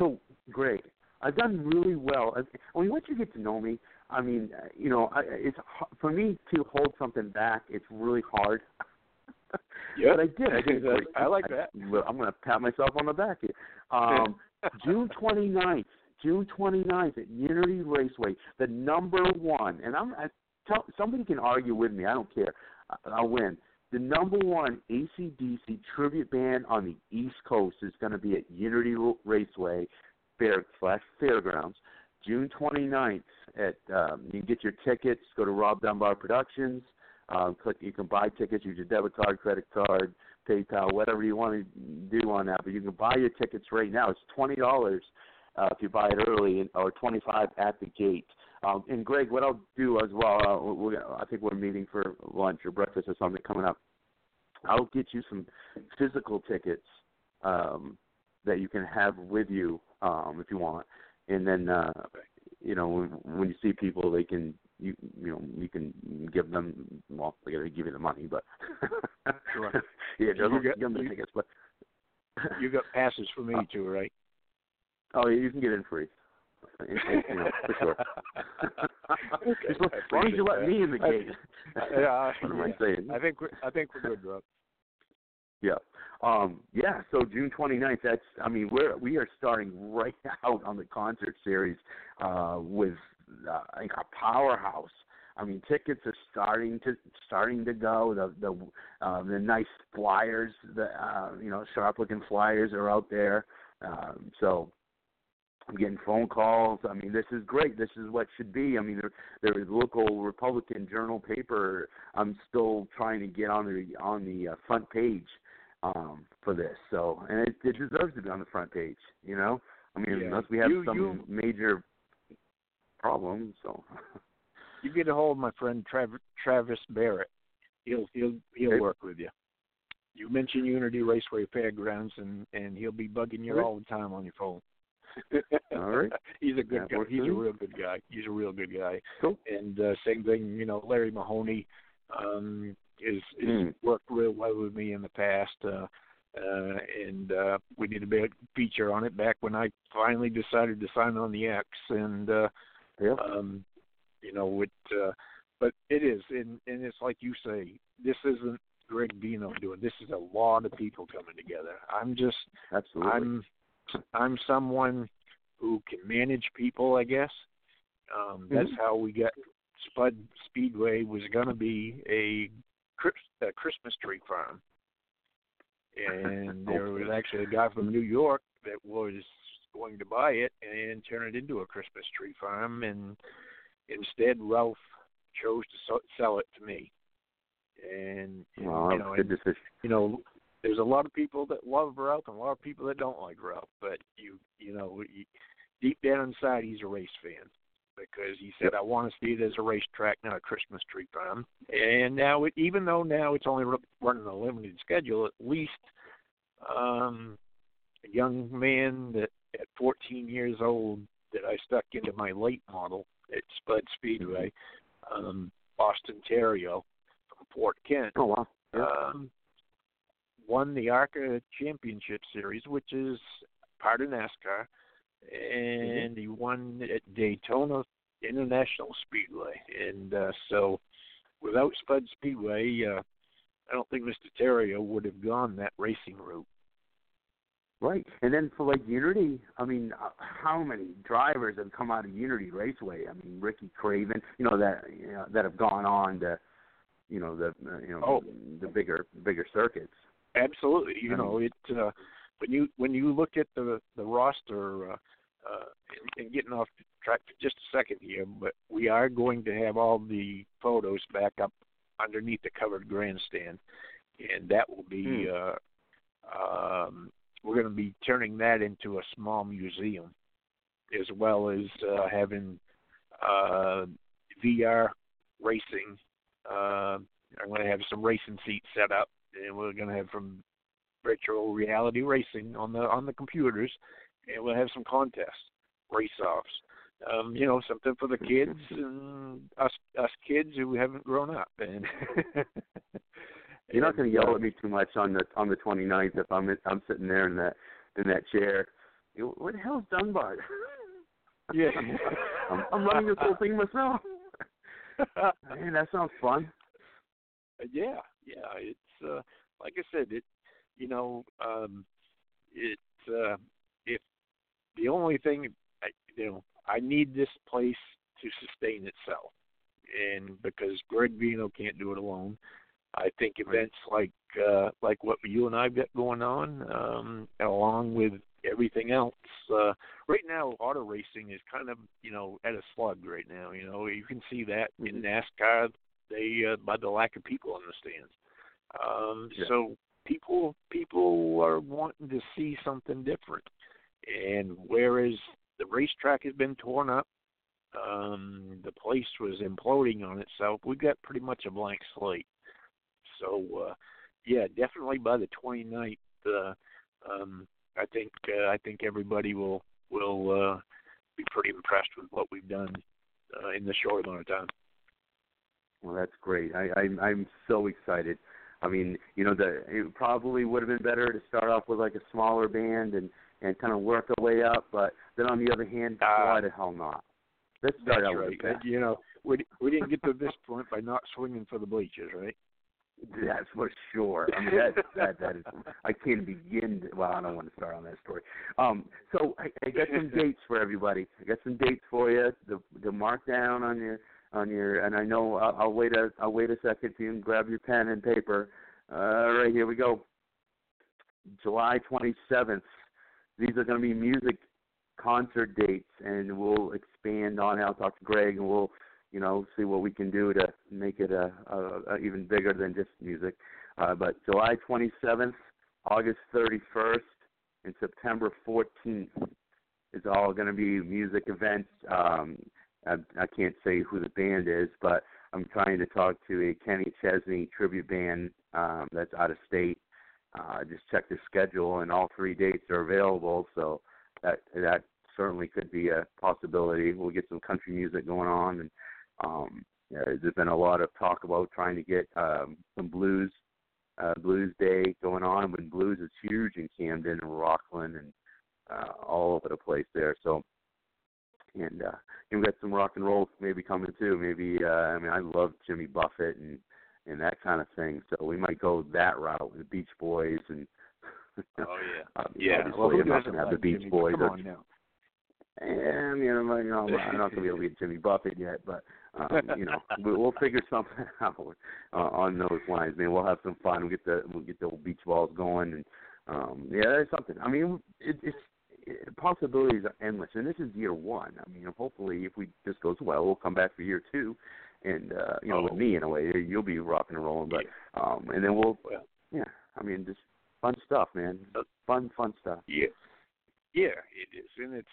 So great. I've done really well. Once you get to know me, I mean, you know, it's for me to hold something back. It's really hard. Yeah. But I did. I like that. I'm going to pat myself on the back here. June 29th at Unity Raceway, the number one. And somebody can argue with me. I don't care. I'll win. The number one AC/DC tribute band on the East Coast is going to be at Unity Raceway Fairgrounds, June 29th. You can get your tickets. Go to Rob Dunbar Productions. You can buy tickets. Use your debit card, credit card, PayPal, whatever you want to do on that. But you can buy your tickets right now. It's $20 if you buy it early, or $25 at the gate. And Greg, what I'll do as well, I think we're meeting for lunch or breakfast or something coming up. I'll get you some physical tickets that you can have with you if you want, and then you know, when you see people, they can you can give them. Well, they got to give you the money, but give them the tickets. But you got passes for me too, right? Oh, you can get in free. You know, for sure. Okay, as long as you let me in the gate. I think we're good, Rob. Yeah. So June 29th, we are starting right out on the concert series with a powerhouse. I mean, tickets are starting to go. The nice flyers, sharp looking flyers are out there. So I'm getting phone calls. I mean, this is great. This is what should be. I mean, there is local Republican journal paper. I'm still trying to get on the front page for this. So, and it deserves to be on the front page. You know, I mean, unless we have some major problem. So, you get a hold of my friend Travis Barrett. He'll work with you. You mentioned Unity Raceway Fairgrounds, and he'll be bugging you all the time on your phone. All right. He's a good guy. He's a real good guy. Cool. And same thing, you know, Larry Mahoney has worked real well with me in the past, and we did a big feature on it back when I finally decided to sign on the X, and but it is, and it's like you say, this isn't Greg Veinote doing. This is a lot of people coming together. I'm someone who can manage people, I guess. That's how we got Spud Speedway was going to be a Christmas tree farm. And there was actually a guy from New York that was going to buy it and turn it into a Christmas tree farm. And instead, Ralph chose to sell it to me. There's a lot of people that love Ralph and a lot of people that don't like Ralph, but you know, deep down inside, he's a race fan because he said, "I want to see it as a racetrack, not a Christmas tree farm." And now, even though now it's only running a limited schedule, at least a young man that at 14 years old that I stuck into my late model at Spud Speedway, Austin Terrio from Fort Kent. Oh wow. Won the ARCA Championship Series, which is part of NASCAR, and he won at Daytona International Speedway. And so without Spud Speedway, I don't think Mr. Terrio would have gone that racing route. Right. And then for like Unity, I mean, how many drivers have come out of Unity Raceway? I mean, Ricky Craven, that have gone on to the bigger circuits. Absolutely, when you look at the roster, and getting off track for just a second here, but we are going to have all the photos back up underneath the covered grandstand, and that will be we're going to be turning that into a small museum, as well as having VR racing. I'm going to have some racing seats set up, and we're going to have some virtual reality racing on the computers, and we'll have some contests, race-offs. Something for the kids and us kids who haven't grown up. And you're not going to yell at me too much on the 29th if I'm sitting there in that chair. Where the hell is Dunbar? Yeah, I'm running this whole thing myself. Man, that sounds fun. Yeah. It's like I said. If the only thing I need this place to sustain itself, and because Greg Veinote can't do it alone, I think events like what you and I've got going on, along with everything else. Right now, auto racing is kind of at a slug right now. You can see that in NASCAR, by the lack of people on the stands. So people are wanting to see something different, and whereas the racetrack has been torn up, the place was imploding on itself, we've got pretty much a blank slate. So, definitely by the 29th, I think everybody will be pretty impressed with what we've done in the short amount of time. Well, that's great. I'm so excited. I mean, it probably would have been better to start off with like a smaller band and kind of work our way up, but then on the other hand, why the hell not? Let's start out with that. We didn't get to this point by not swinging for the bleachers, right? That's for sure. I mean, that is. I can't begin. I don't want to start on that story. So I got some dates for everybody. I got some dates for you. The markdown on your. And I know I'll wait a second for you and grab your pen and paper. Right here we go. July 27th. These are going to be music concert dates, and we'll expand on it. I'll talk to Greg, and we'll see what we can do to make it a even bigger than just music. But July 27th, August 31st, and September 14th is all going to be music events. I can't say who the band is, but I'm trying to talk to a Kenny Chesney tribute band that's out of state. Just check the schedule, and all 3 dates are available, so that certainly could be a possibility. We'll get some country music going on, and there's been a lot of talk about trying to get some blues day going on, when blues is huge in Camden and Rockland and all over the place there. So, and we got some rock and roll maybe coming too. Maybe I love Jimmy Buffett and that kind of thing. So we might go that route with the Beach Boys and. Oh yeah. Well, I'm not gonna have the Beach Boys. Come on now. And I'm not gonna be able to get Jimmy Buffett yet, but we'll figure something out on those lines. Man, we'll have some fun. We'll get the old beach balls going, and there's something. I mean, it's possibilities are endless, and this is year 1. I mean, hopefully, if this goes well, we'll come back for year 2, and with me in a way, you'll be rocking and rolling, but and then just fun stuff, man. Fun stuff. Yeah. Yeah, it is, and it's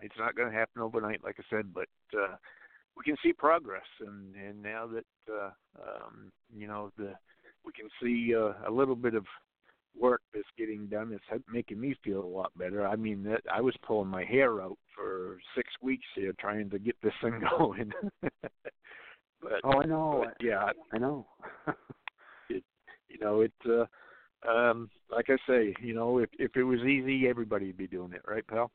it's not going to happen overnight, like I said, but we can see progress, and now that we can see a little bit of work that's getting done, it's making me feel a lot better. I mean, I was pulling my hair out for 6 weeks here trying to get this thing going. I know. I know. Like I say, if it was easy, everybody would be doing it, right, pal?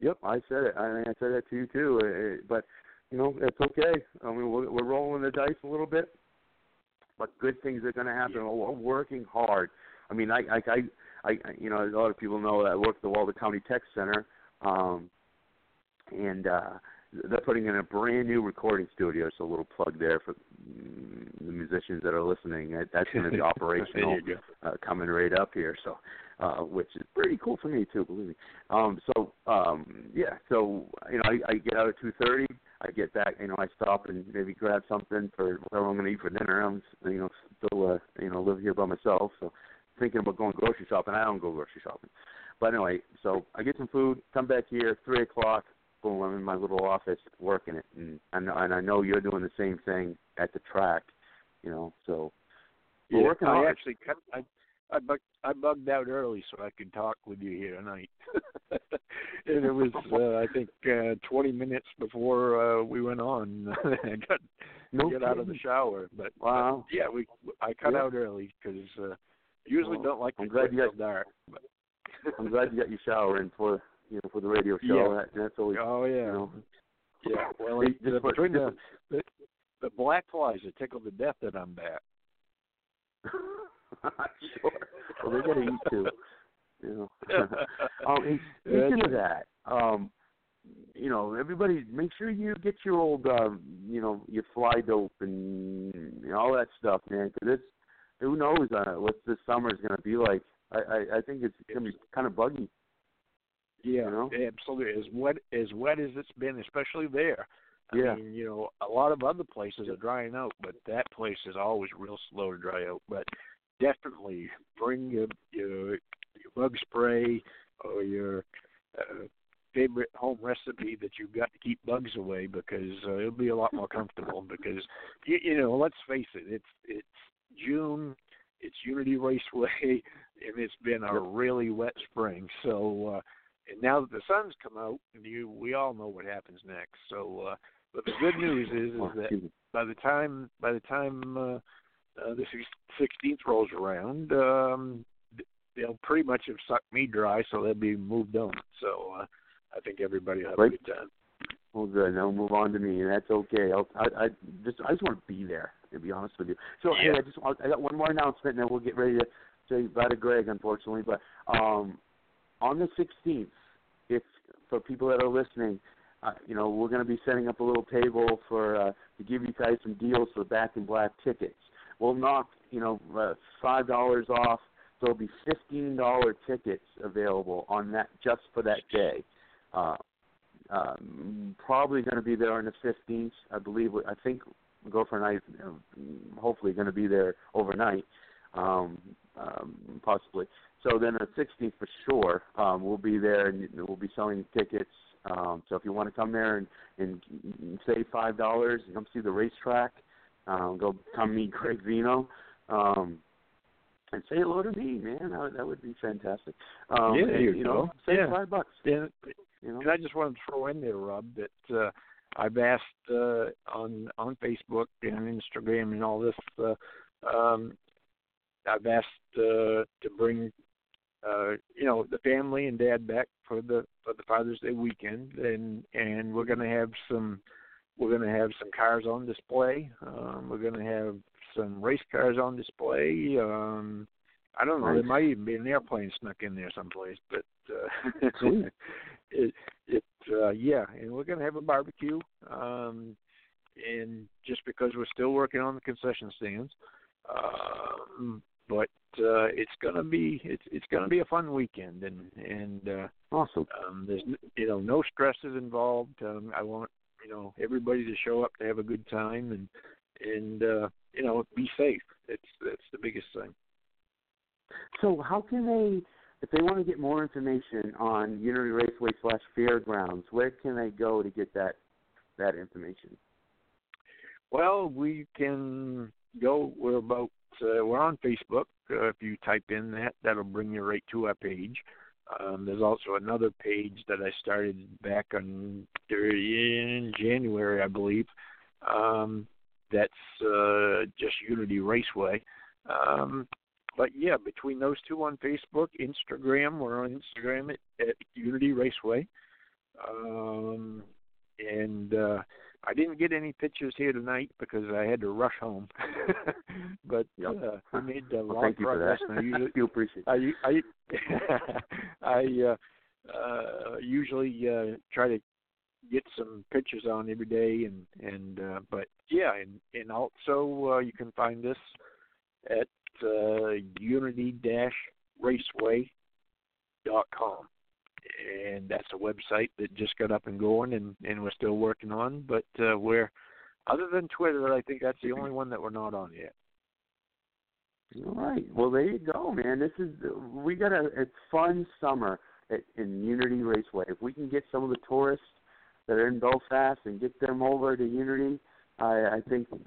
Yep, I said it. I mean, I said that to you, too. But, it's okay. I mean, we're rolling the dice a little bit, but good things are going to happen. Yeah. We're working hard. I mean, I a lot of people know that I work at the Waldo County Tech Center, and they're putting in a brand new recording studio. So a little plug there for the musicians that are listening. That's going to be operational coming right up here. So, which is pretty cool for me too, believe me. I get out at 2:30. I get back, I stop and maybe grab something for whatever I'm going to eat for dinner. I'm, still, live here by myself. So thinking about going grocery shopping. I don't go grocery shopping. But anyway, so I get some food, come back here, 3 o'clock, boom, I'm in my little office working it. And I know you're doing the same thing at the track, so we're working on it. I bugged out early so I could talk with you here tonight. And it was, I think, 20 minutes before we went on. I got out of the shower. But, wow. I cut out early because usually don't like to get so dark. But I'm glad you got your shower in for the radio show. Yeah. That's always. Oh yeah. Yeah. Well, between the black flies that tickle to death that I'm back. Sure. Well, they gotta eat too. Speaking of that, everybody, make sure you get your old, your fly dope and all that stuff, man. Because who knows what this summer is gonna be like. I think it's going to be kind of buggy. Yeah, absolutely. As wet as it's been, especially there. I mean, a lot of other places are drying out, but that place is always real slow to dry out. But definitely bring your bug spray or your favorite home recipe that you've got to keep bugs away, because it'll be a lot more comfortable. Because, let's face it, it's June. It's Unity Raceway, and it's been a really wet spring. So, and now that the sun's come out, we all know what happens next. So, but the good news is that by the time the 16th rolls around, they'll pretty much have sucked me dry, so they'll be moved on. So, I think everybody will have a good time. Well, good. Now move on to me, and that's okay. I just want to be there, to be honest with you. So anyway, I got one more announcement, and then we'll get ready to say bye to Greg, unfortunately. But on the 16th, if for people that are listening, we're going to be setting up a little table for to give you guys some deals for Back in Black tickets. We'll knock $5 off, so there'll be $15 tickets available on that just for that day. Probably going to be there on the 15th, I believe. I think my girlfriend and I hopefully going to be there overnight, possibly. So then the 16th for sure, we'll be there and we'll be selling tickets. So if you want to come there and save $5 and come see the racetrack, go come meet Greg Veinote, and say hello to me, man. That would be fantastic. Save $5. Yeah. And I just want to throw in there, Rob, that I've asked on Facebook and Instagram and all this. I've asked to bring the family and Dad back for the Father's Day weekend, and we're going to have some cars on display. We're going to have some race cars on display. I don't know. There might even be an airplane snuck in there someplace, but and we're going to have a barbecue. And just because we're still working on the concession stands, but it's going to be a fun weekend and awesome. There's no stresses involved. I want everybody to show up to have a good time and be safe. That's the biggest thing. So how can they, if they want to get more information on Unity Raceway /Fairgrounds, where can they go to get that information? Well, we can go. We're on Facebook. If you type in that'll bring you right to our page. There's also another page that I started back in January, I believe. That's just Unity Raceway. But, yeah, between those two on Facebook, Instagram, we're on Instagram at Unity Raceway. And I didn't get any pictures here tonight because I had to rush home. But I made a lot of progress. Thank you for that. I appreciate it. I usually try to get some pictures on every day, but yeah, and also you can find us at unity-raceway.com, and that's a website that just got up and going, and we're still working on. But we're, other than Twitter, I think that's the only one that we're not on yet. All right. Well, there you go, man. We got a fun summer in Unity Raceway. If we can get some of the tourists that are in Belfast and get them over to Unity, I think and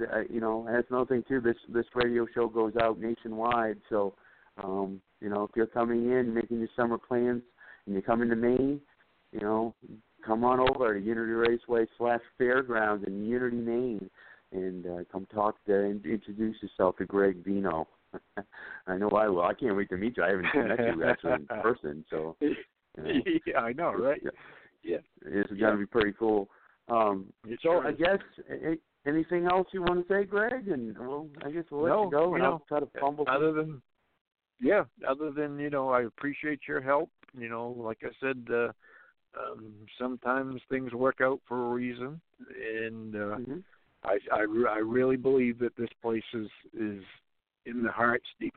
that's another thing too. This radio show goes out nationwide, so if you're coming in, making your summer plans, and you're coming to Maine, come on over to Unity Raceway /Fairgrounds in Unity, Maine, and come talk there and introduce yourself to Greg Veinote. I know I will. I can't wait to meet you. I haven't met you actually in person, so. Yeah, I know, right? Yeah, it's going to be pretty cool. I guess anything else you want to say, Greg? And we'll let you go, and I'll try to fumble. Other than I appreciate your help. Like I said, sometimes things work out for a reason, and I really believe that this place is in the hearts, deep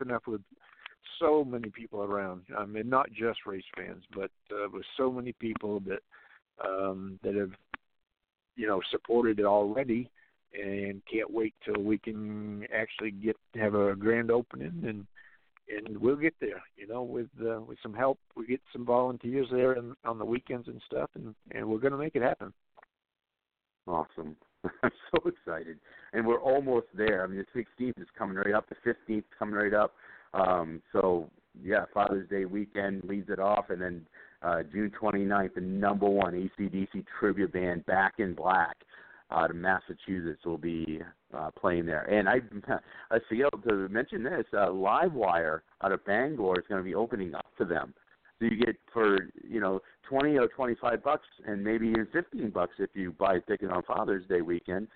enough with so many people around. I mean, not just race fans, but with so many people that that have supported it already, and can't wait till we can actually have a grand opening, and we'll get there. With some help, we get some volunteers there on the weekends and stuff, and we're going to make it happen. Awesome. I'm so excited, and we're almost there. I mean, the 16th is coming right up, the 15th is coming right up. So, yeah, Father's Day weekend leads it off, and then June 29th, the number one AC/DC tribute band, Back in Black, out of Massachusetts, will be playing there. And I failed to mention this, Live Wire out of Bangor is going to be opening up to them. So you get for $20 or $25, and maybe even $15 if you buy a ticket on Father's Day weekend.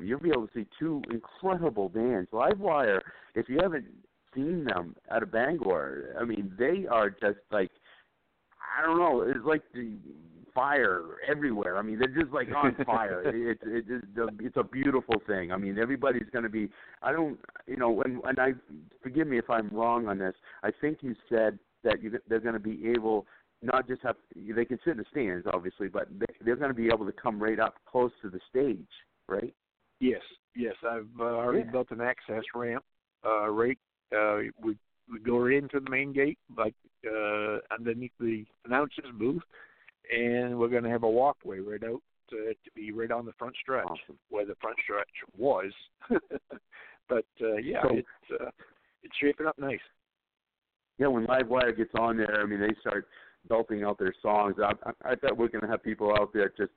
You'll be able to see two incredible bands. Livewire, if you haven't seen them out of Bangor, I mean, they are just like, I don't know, it's like the fire everywhere. I mean, they're just like on fire. It's a beautiful thing. I mean, everybody's going to be. I forgive me if I'm wrong on this. I think you said that they're going to be able, not just have, they can sit in the stands, obviously, but they're going to be able to come right up close to the stage, right? Yes. I've already built an access ramp. We go right into the main gate, underneath the announcer's booth, and we're going to have a walkway right out to be right on the front stretch, awesome, where the front stretch was. But it's shaping up nice. Yeah, when Livewire gets on there, I mean, they start belting out their songs. I bet we're going to have people out there just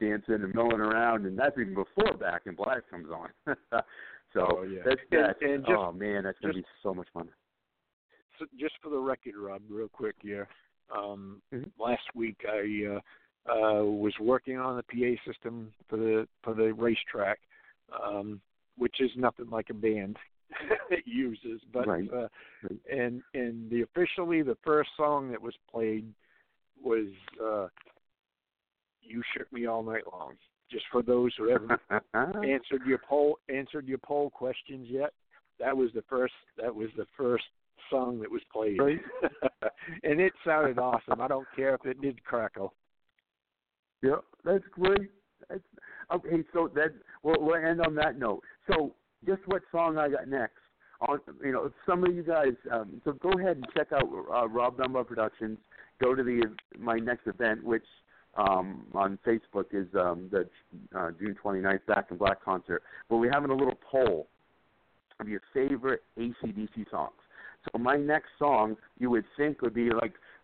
dancing and milling around, and that's even before Back in Black comes on. That's going to be so much fun. So just for the record, Rob, real quick here. Last week I was working on the PA system for the racetrack, which is nothing like a band. It uses, but right. And the first song that was played was "You Shook Me All Night Long." Just for those who haven't answered your poll questions yet, that was the first song that was played, right. And it sounded awesome. I don't care if it did crackle. Yeah, that's great. Okay, so that we'll end on that note. So, guess what song I got next? Some of you guys, so go ahead and check out Rob Dunbar Productions. Go to my next event, which on Facebook is the June 29th Back in Black concert. But we're having a little poll of your favorite AC/DC songs. So my next song, you would think would be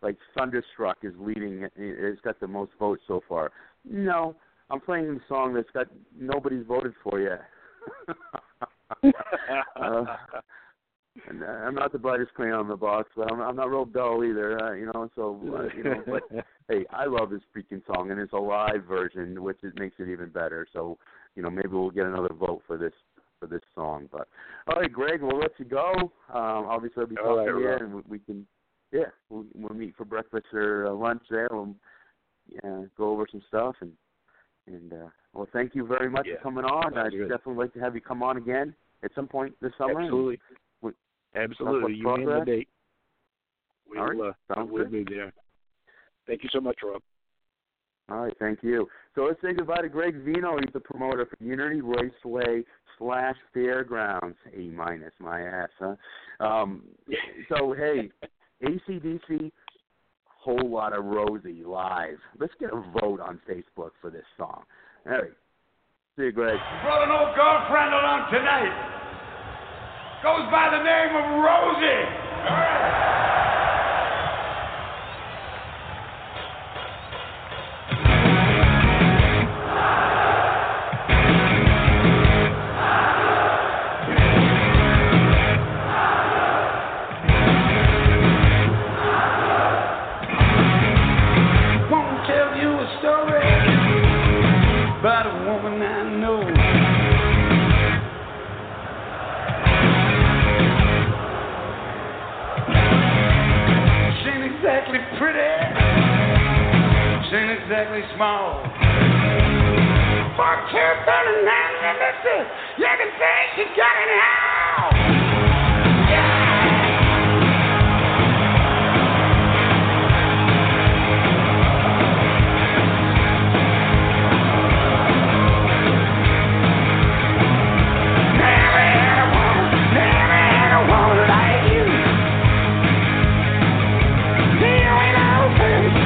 like Thunderstruck is leading. It's got the most votes so far. No, I'm playing a song that's got nobody's voted for yet. And I'm not the brightest crayon on the box, but I'm not real dull either, But hey, I love this freaking song, and it's a live version, which makes it even better. So, maybe we'll get another vote for this song. But all right, Greg, we'll let you go. Obviously, I'll be talking to you, and we can we'll meet for breakfast or lunch there. go over some stuff. And well, thank you very much for coming on. I'd definitely like to have you come on again at some point this summer. Absolutely. Absolutely. You name the date. We'll be there. Thank you so much, Rob. All right, thank you. So let's say goodbye to Greg Veinote. He's the promoter for Unity Raceway / Fairgrounds. A-, my ass, huh? So, hey, ACDC, Whole Lot of Rosie live. Let's get a vote on Facebook for this song. All right. See you, Greg. Brought an old girlfriend along tonight. Goes by the name of Rosie. All right. Exactly small. 4, 2, 39, you can say she got it now. Never had a woman like you. Dealing with all things.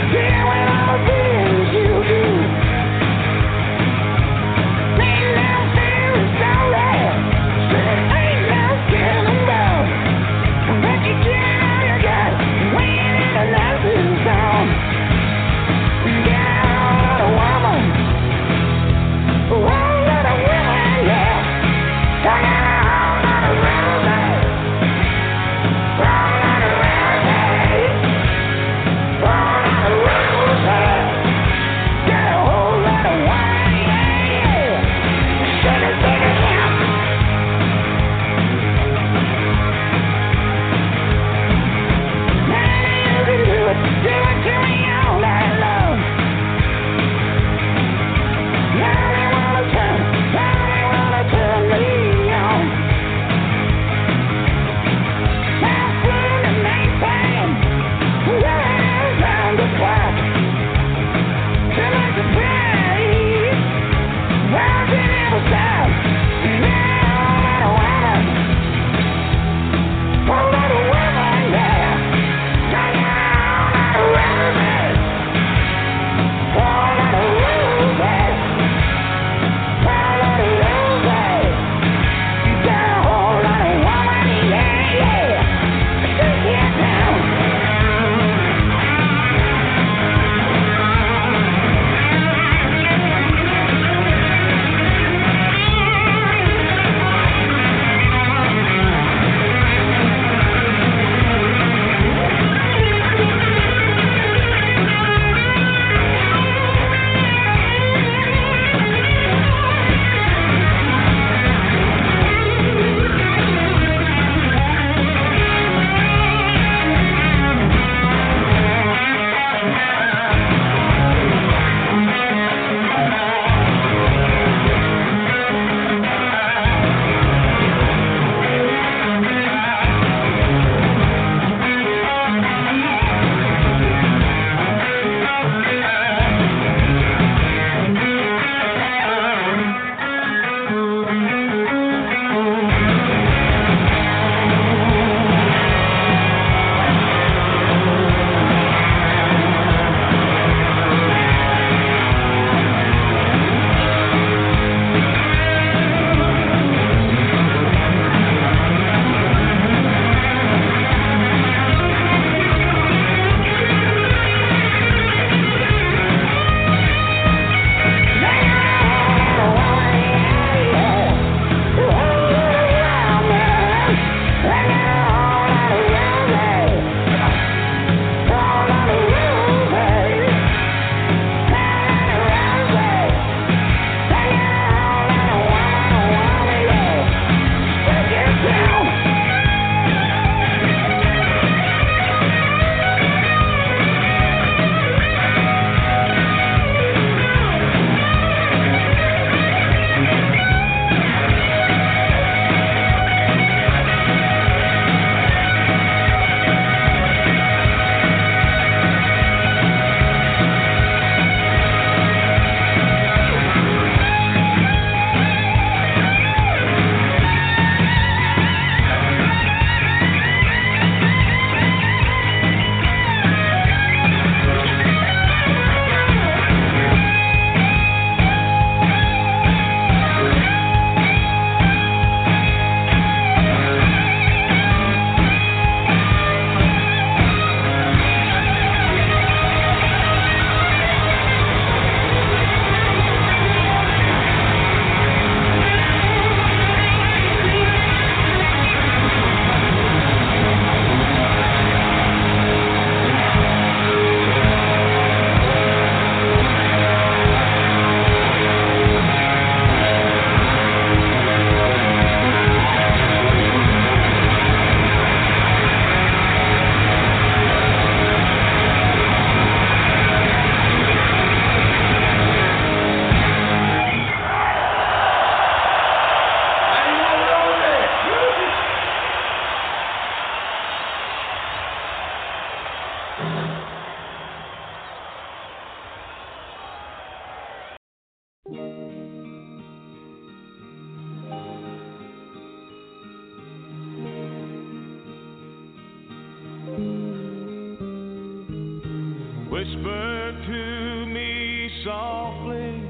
Whisper to me softly,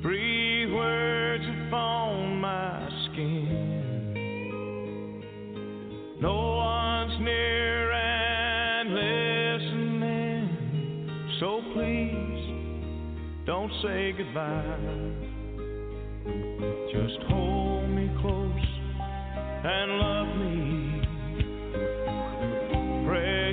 three words upon my skin. No one's near and listening, so please don't say goodbye. Just hold me close and love me. Precious.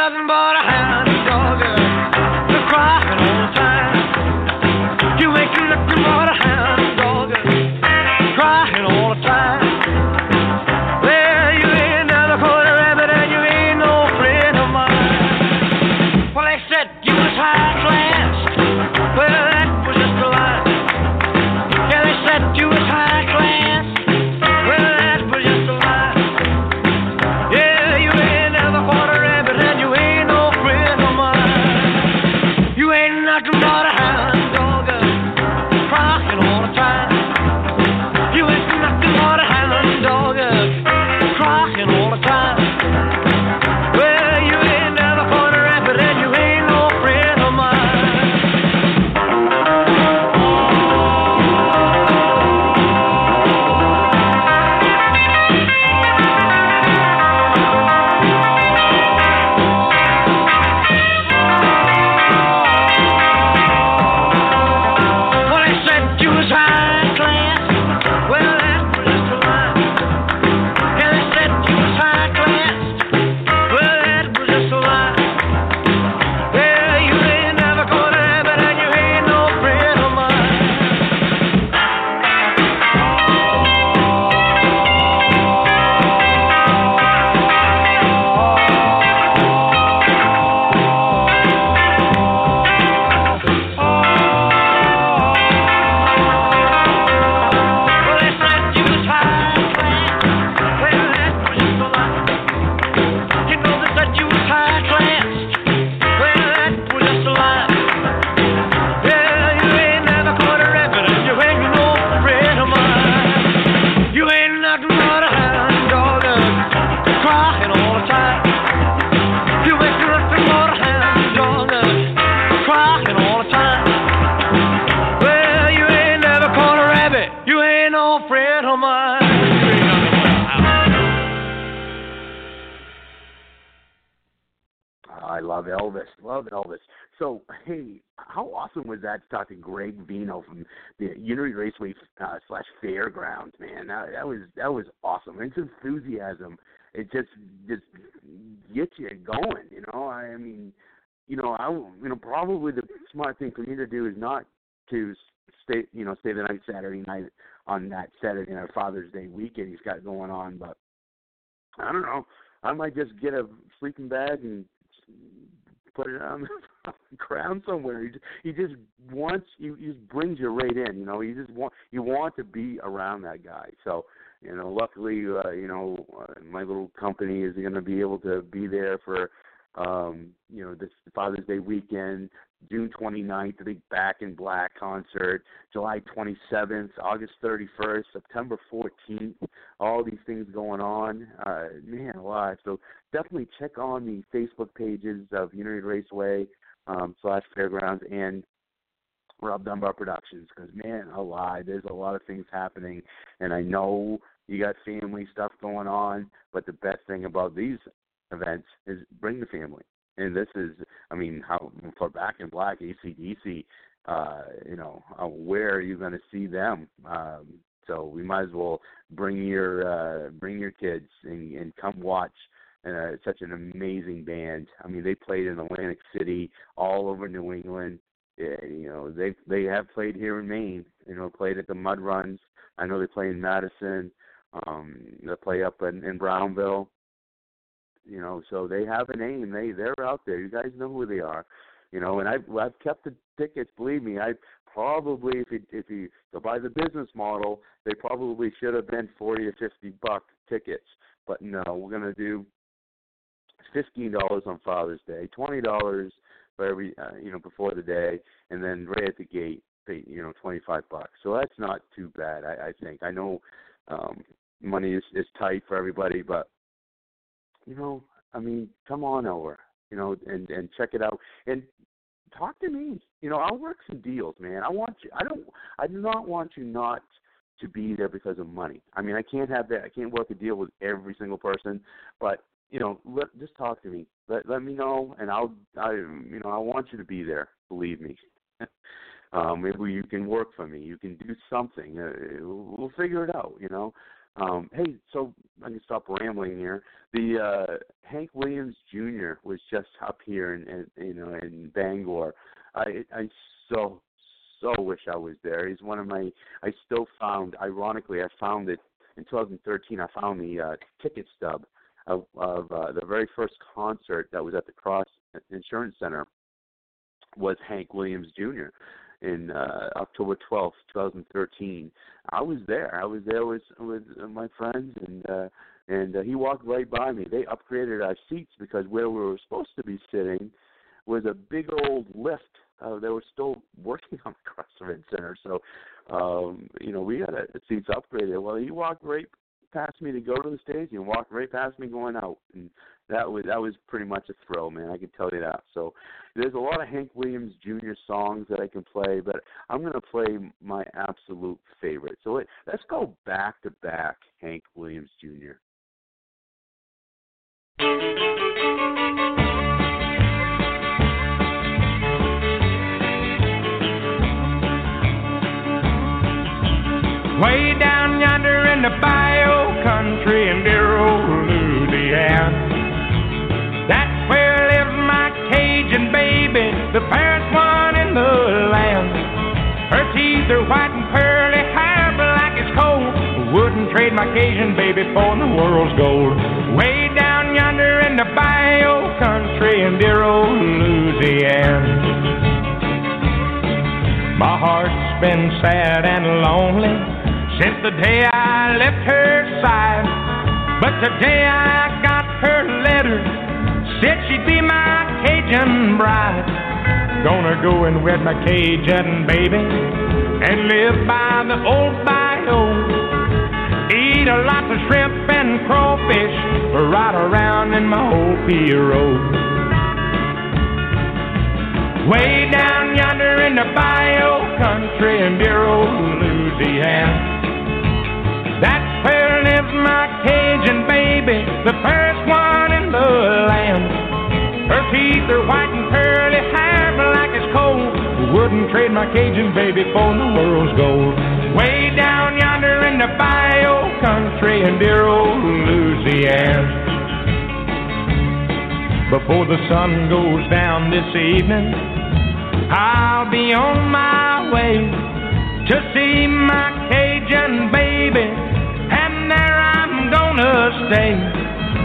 nothing but a hound dog. You're crying all the time. You ain't nothing but a hound dog. Crying all the time. Well, you ain't another quarter rabbit and you ain't no friend of mine. Well, they said you was high class. Well, that was just a lie. Yeah, they said you was high class. Well, that was just a lie. Yeah, you ain't another quarter rabbit and you ain't no friend of mine. You ain't nothing but a hound dog, crying all the time. You ain't nothing but a hound dog, crying all the time. Well, you ain't another quarter rabbit and you ain't no friend of mine. Well, they said you was high class. Well, that was just a lie. Yeah, they said you was high class. Well, that was just a lie. Well, you ain't never gonna have it, and you ain't no friend of mine. Well, they said you was high class. Well, that was just a lie. You know they said you was high class. Well, that was just a lie. Yeah, you ain't never caught a rabbit, and you ain't no friend of mine. You ain't nothing but a hound dog, crying all the time. You ain't nothing but a hound dog, crying all the time. Well, you ain't never caught a rabbit, you ain't no friend of mine. I love Elvis. Love Elvis. So, hey, how awesome was that to talk to Greg Veinote from the Unity Raceway slash Fairgrounds, man? That was awesome. It's enthusiasm. It just gets you going, you know? I mean, probably the smart thing for me to do is not to stay the night Saturday night on that Saturday night Father's Day weekend he's got going on, but I don't know. I might just get a sleeping bag and put it on the ground somewhere. He just brings you right in. You know, you want to be around that guy. So, luckily, my little company is going to be able to be there for, this Father's Day weekend, June 29th, the big Back in Black concert, July 27th, August 31st, September 14th, all these things going on. Alive. So definitely check on the Facebook pages of Unity Raceway slash Fairgrounds and Rob Dunbar Productions because, alive, there's a lot of things happening. And I know you got family stuff going on, but the best thing about these events is bring the family. And this is, how for Back in Black, AC/DC, where are you going to see them? So we might as well bring your kids and come watch such an amazing band. They played in Atlantic City, all over New England. They have played here in Maine. Played at the Mud Runs. I know they play in Madison. They play up in Brownville. So they have a name. They're out there. You guys know who they are, And I've kept the tickets. Believe me, I probably if you go by the business model, they probably should have been $40 to $50 tickets. But no, we're gonna do $15 on Father's Day, $20 for every before the day, and then right at the gate, $25. So that's not too bad, I think. I know money is tight for everybody, but. Come on over, and check it out and talk to me. I'll work some deals, man. I do not want you not to be there because of money. I can't have that. I can't work a deal with every single person, but just talk to me. Let me know, and I want you to be there. Believe me. Maybe you can work for me. You can do something. We'll figure it out. Hey, so I can stop rambling here. The Hank Williams Jr. was just up here in Bangor. I so wish I was there. He's one of my. I found it in 2013. I found the ticket stub of the very first concert that was at the Cross Insurance Center was Hank Williams Jr. in October 12th, 2013. I was there. I was there with my friends, and he walked right by me. They upgraded our seats because where we were supposed to be sitting was a big old lift. They were still working on the Crossroads Center, so we got seats upgraded. Well, he walked right past me to go to the stage, and walked right past me going out, and that was pretty much a thrill, man. I can tell you that. So there's a lot of Hank Williams Jr. songs that I can play, but I'm going to play my absolute favorite. So let's go back to back, Hank Williams Jr. Way down yonder in the Bayou country in dear old Louisiana, that's where lives my Cajun baby, the fairest one in the land. Her teeth are white and pearly, hair black as coal. Wouldn't trade my Cajun baby for the world's gold. Way down yonder in the Bayou country in dear old Louisiana. My heart's been sad and lonely since the day I left her side, but today I got her letter, said she'd be my Cajun bride. Gonna go and wed my Cajun baby and live by the old bayou. Eat a lot of shrimp and crawfish, ride around in my old P.R.O. Way down yonder in the bayou country in dear old Louisiana, that's where lives my Cajun baby, the first one in the land. Her teeth are white and pearly, hair black as coal. Wouldn't trade my Cajun baby for the world's gold. Way down yonder in the Bayou country in dear old Louisiana. Before the sun goes down this evening, I'll be on my way to see my Cajun baby. Stay.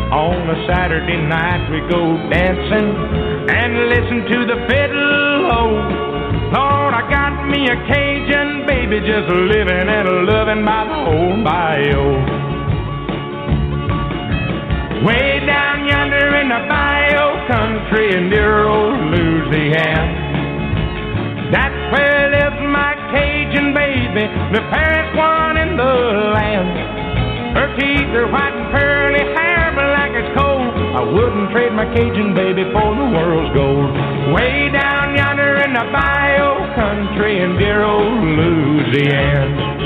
On a Saturday night we go dancing and listen to the fiddle. Oh, Lord, I got me a Cajun baby, just living and loving by the old bayou. Way down yonder in the bayou country in dear old Louisiana, that's where lives my Cajun baby, the fairest one in the land. Her teeth are white and pearly, hair black as coal. I wouldn't trade my Cajun baby for the world's gold. Way down yonder in the bayou country in dear old Louisiana.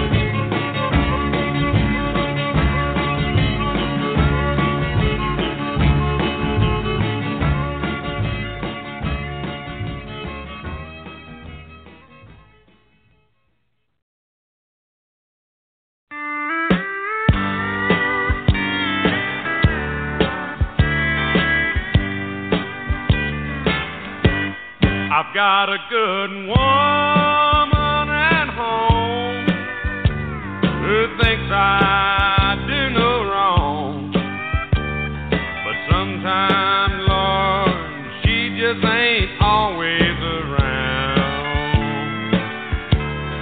I've got a good woman at home who thinks I do no wrong, but sometimes, Lord, she just ain't always around.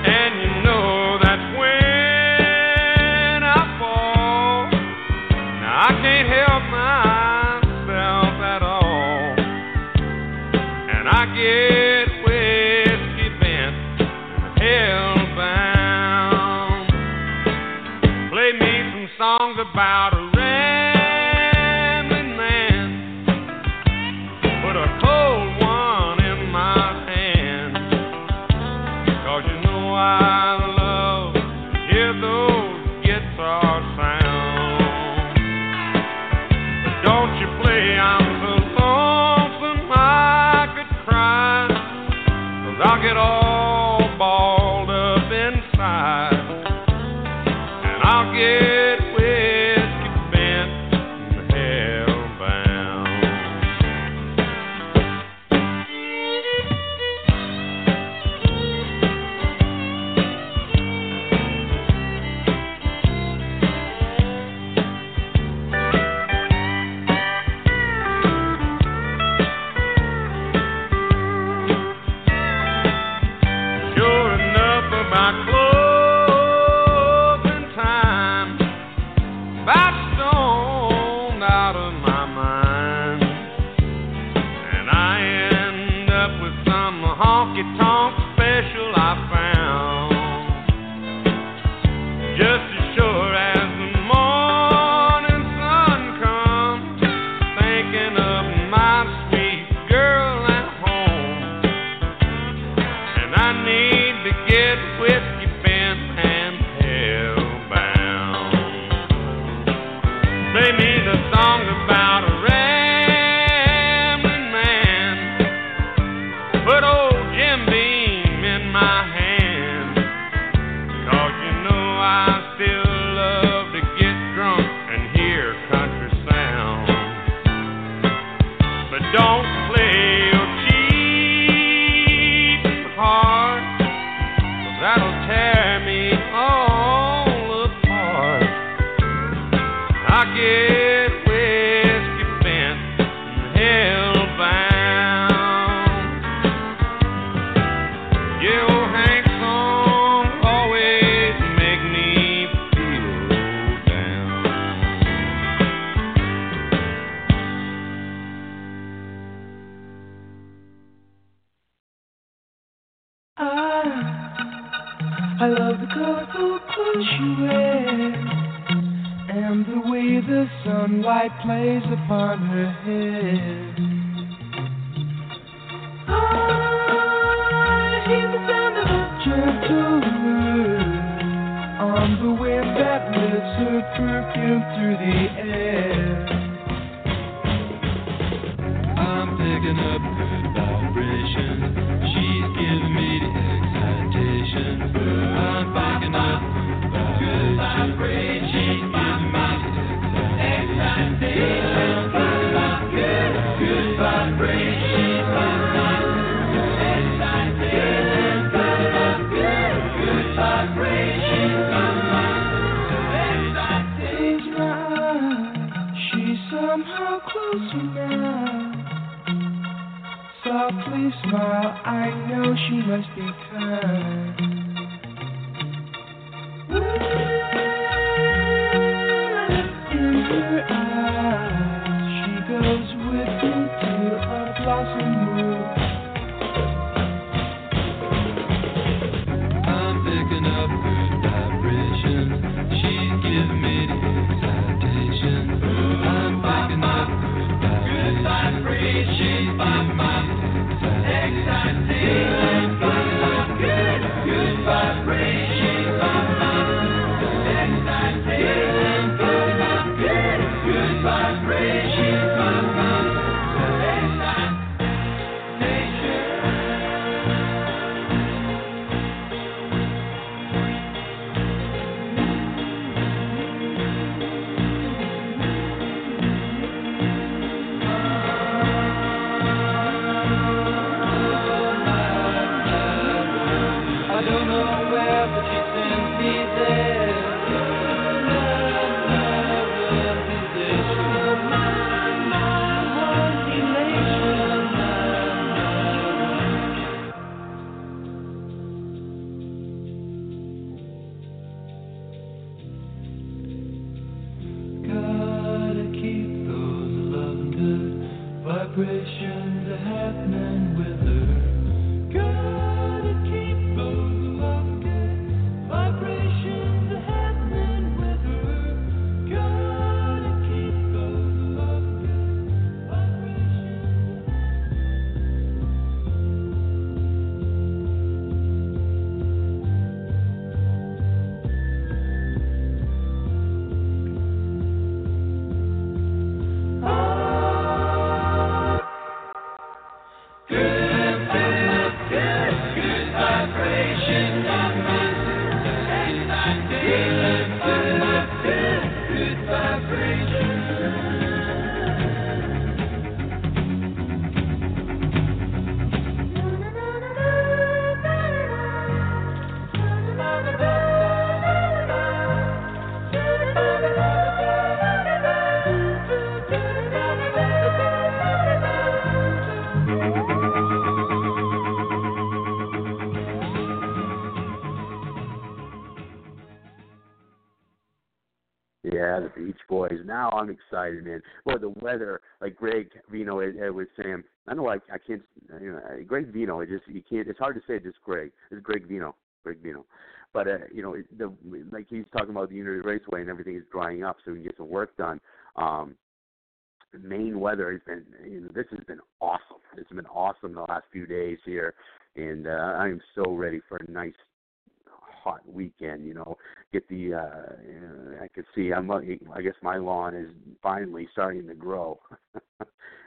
And you know that's when I fall. Now I can't help myself at all, and I get about a rambling man, put a cold one in my hand, 'cause you know I love to hear those guitar sounds. But don't you play I'm so lonesome I could cry, 'cause I'll get all balled up inside, and I'll get play me the song about a rambling man. Put old Jim Beam in my hand. Cause you know I still love to get drunk and hear country sound. But don't play your cheap heart, cause that'll tear me off. Get whiskey bent and hellbound. Yeah, old Hank's song always make me feel down. I love the colorful clothes you wear. And the way the sunlight plays upon her hair. I hear the sound of a gentle wind on the wind that lifts her perfume through the air. I'm picking up good vibration. She's giving me the excitation. I'm picking up good vibration. Softly smile, I know she must be kind. In her eyes, she goes with me to a blossom room. I'm picking up good vibrations. She's giving me the excitation. I'm picking up good vibrations. By my Boys. Now I'm excited, man. Well, the weather, like Greg Veinote was saying, I know I can't, you know, Greg Veinote, it just, you can't, it's hard to say just Greg. It's Greg Veinote. But, you know, like he's talking about the Unity Raceway and everything is drying up so we can get some work done. Maine weather has been, you know, this has been awesome. It's been awesome the last few days here. And I am so ready for a nice, hot weekend, you know, get the, I could see, I guess my lawn is finally starting to grow.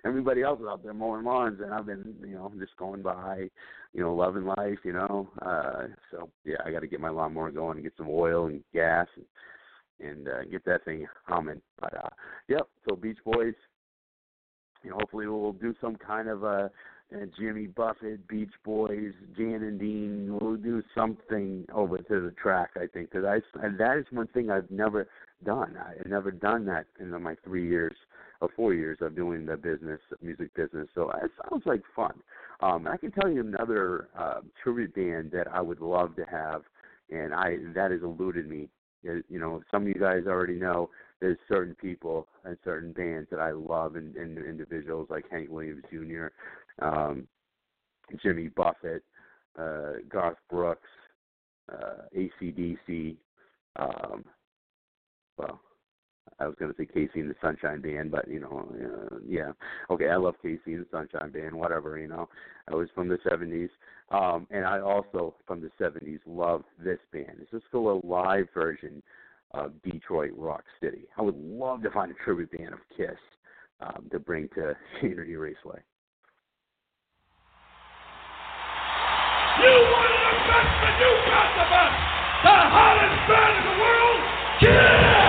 Everybody else is out there mowing lawns, and I've been, you know, just going by, you know, loving life, you know. So, yeah, I got to get my lawnmower going and get some oil and gas and get that thing humming. But, yep, so Beach Boys, you know, hopefully we'll do some kind of Jimmy Buffett, Beach Boys, Jan and Dean. We'll do something over to the track, I think, because that is one thing I've never done. I've never done that in my 3 years or 4 years of doing the business, music business. So it sounds like fun. I can tell you another tribute band that I would love to have, and that has eluded me. You know, some of you guys already know there's certain people and certain bands that I love and individuals like Hank Williams Jr., Jimmy Buffett, Garth Brooks, AC/DC. Well, I was going to say KC and the Sunshine Band, but, you know, yeah. Okay, I love KC and the Sunshine Band, whatever, you know. I was from the 70s. And I also, from the 70s, love this band. This is still a live version of Detroit Rock City. I would love to find a tribute band of KISS to bring to Unity Raceway. You wanted the best, but you got the best. The hottest band in the world, KISS!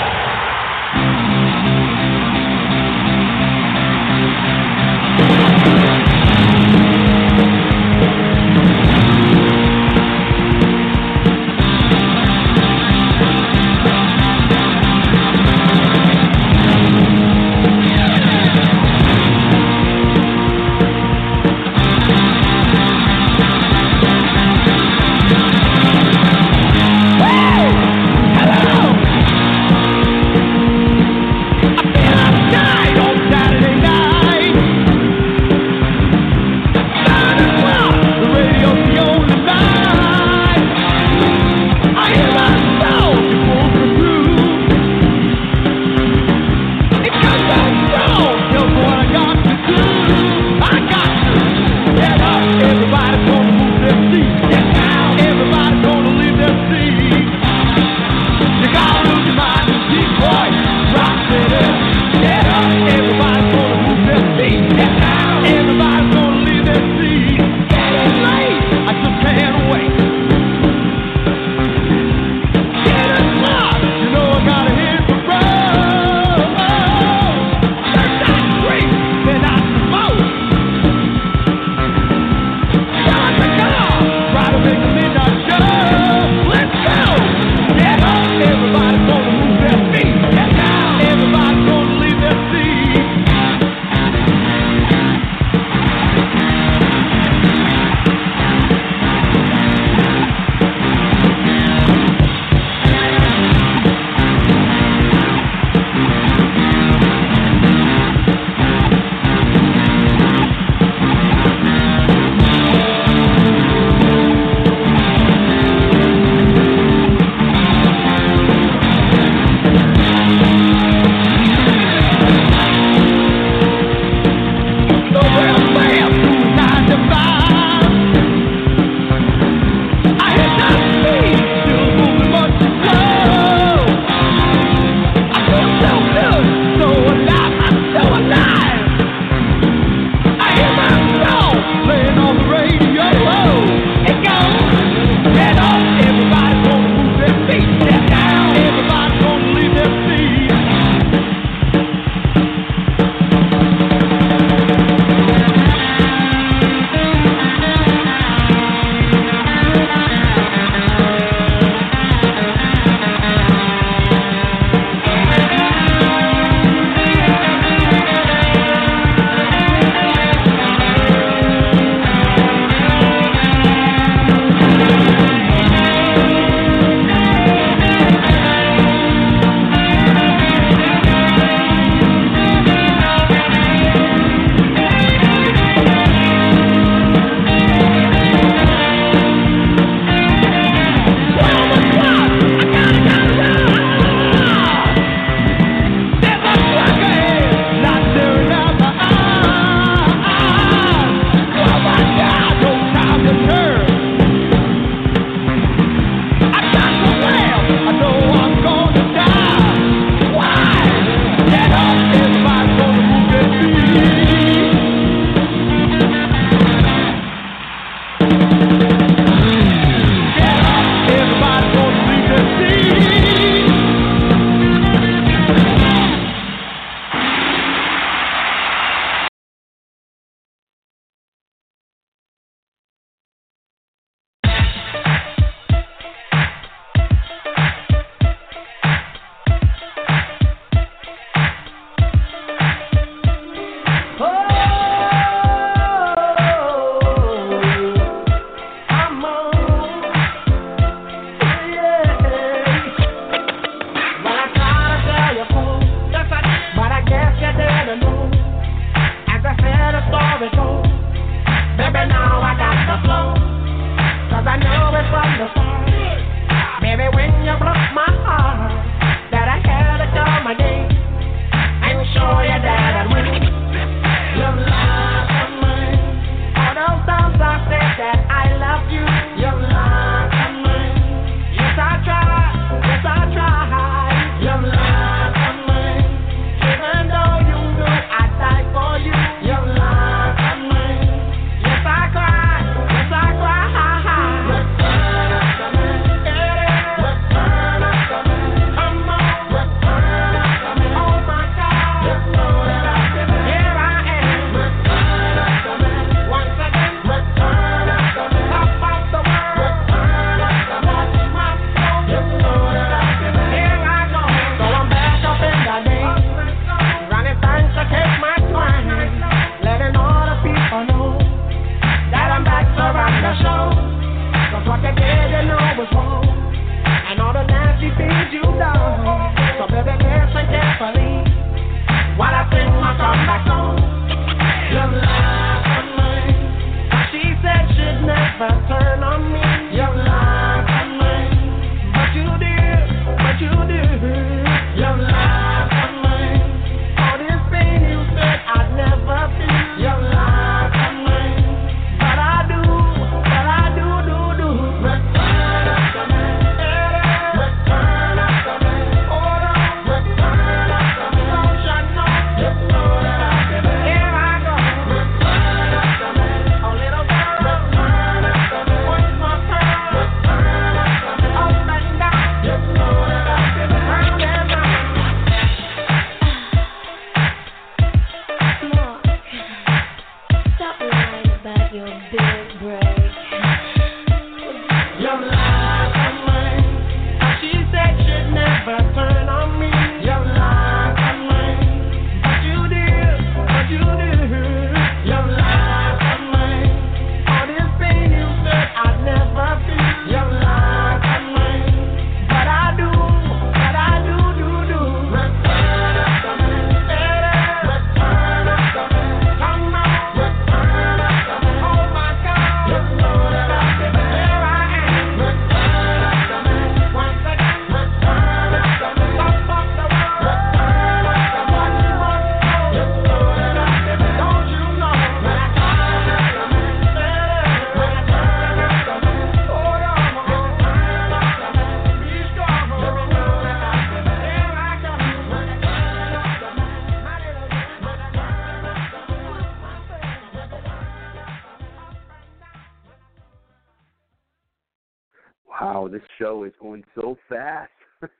this show is going so fast.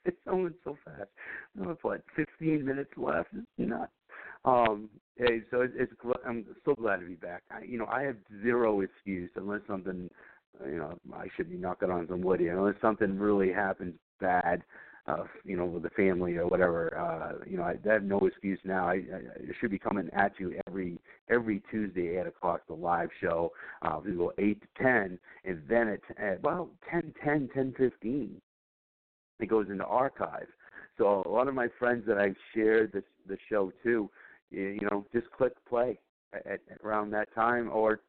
It's going so fast. It's like 15 minutes left. It's nuts. Hey, so I'm so glad to be back. I have zero excuse unless something, I should be knocking on some wood here, unless something really happens bad, with the family or whatever. I have no excuse now. I should be coming at you every Tuesday at 8:00, the live show. We go 8 to 10, and then it's 10:15. It goes into archive. So a lot of my friends that I've shared the show to, just click play at around that time, or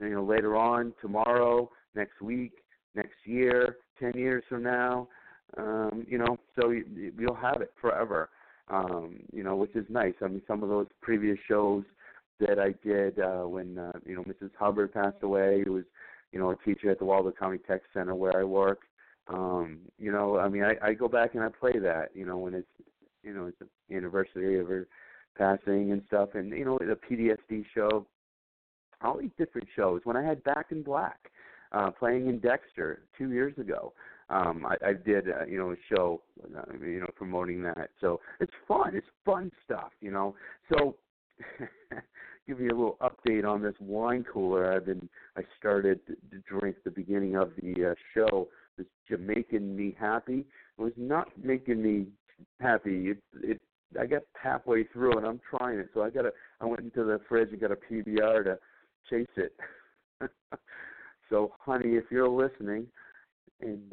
later on, tomorrow, next week, next year, 10 years from now, so you'll have it forever, which is nice. I mean, some of those previous shows that I did when Mrs. Hubbard passed away, who was a teacher at the Waldo County Tech Center where I work. I go back and I play that, when it's, it's the anniversary of her passing and stuff. And, the PDSD show, all these different shows. When I had Back in Black, playing in Dexter 2 years ago, I did, a show, promoting that. So it's fun. It's fun stuff, So give you a little update on this wine cooler. I started to drink the beginning of the show. This Jamaican Me Happy. It was not making me happy. I got halfway through and I'm trying it, so I went into the fridge and got a PBR to chase it. So, honey, if you're listening, and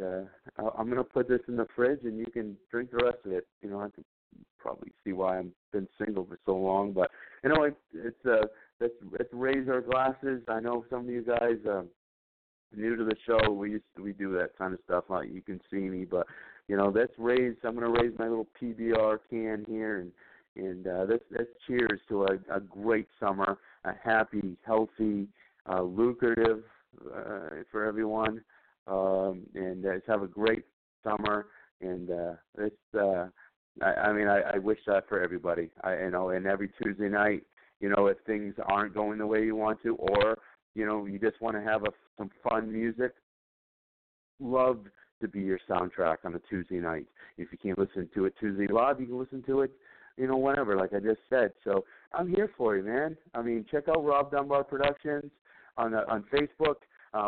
I'm gonna put this in the fridge and you can drink the rest of it. I can probably see why I've been single for so long, but anyway, let's raise our glasses. I know some of you guys. New to the show, we do that kind of stuff. Like, you can see me, but that's raised. I'm going to raise my little PBR can here, and that's cheers to a great summer, a happy, healthy, lucrative for everyone, and let's have a great summer. And I wish that for everybody. And every Tuesday night, if things aren't going the way you want to, or you just want to have some fun music, love to be your soundtrack on a Tuesday night. If you can't listen to it Tuesday live, you can listen to it, whenever, like I just said. So I'm here for you, man. I mean, check out Rob Dunbar Productions on Facebook.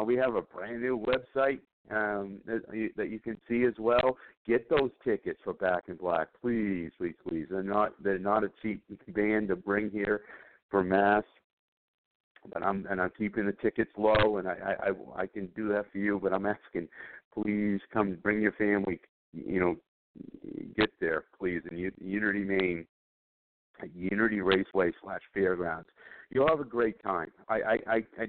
We have a brand new website that you can see as well. Get those tickets for Back in Black, please, please, please. They're not a cheap band to bring here for mass. But I'm keeping the tickets low, and I can do that for you. But I'm asking, please come, bring your family. Get there, please. In Unity, Maine, at Unity Raceway /Fairgrounds. You'll have a great time. We're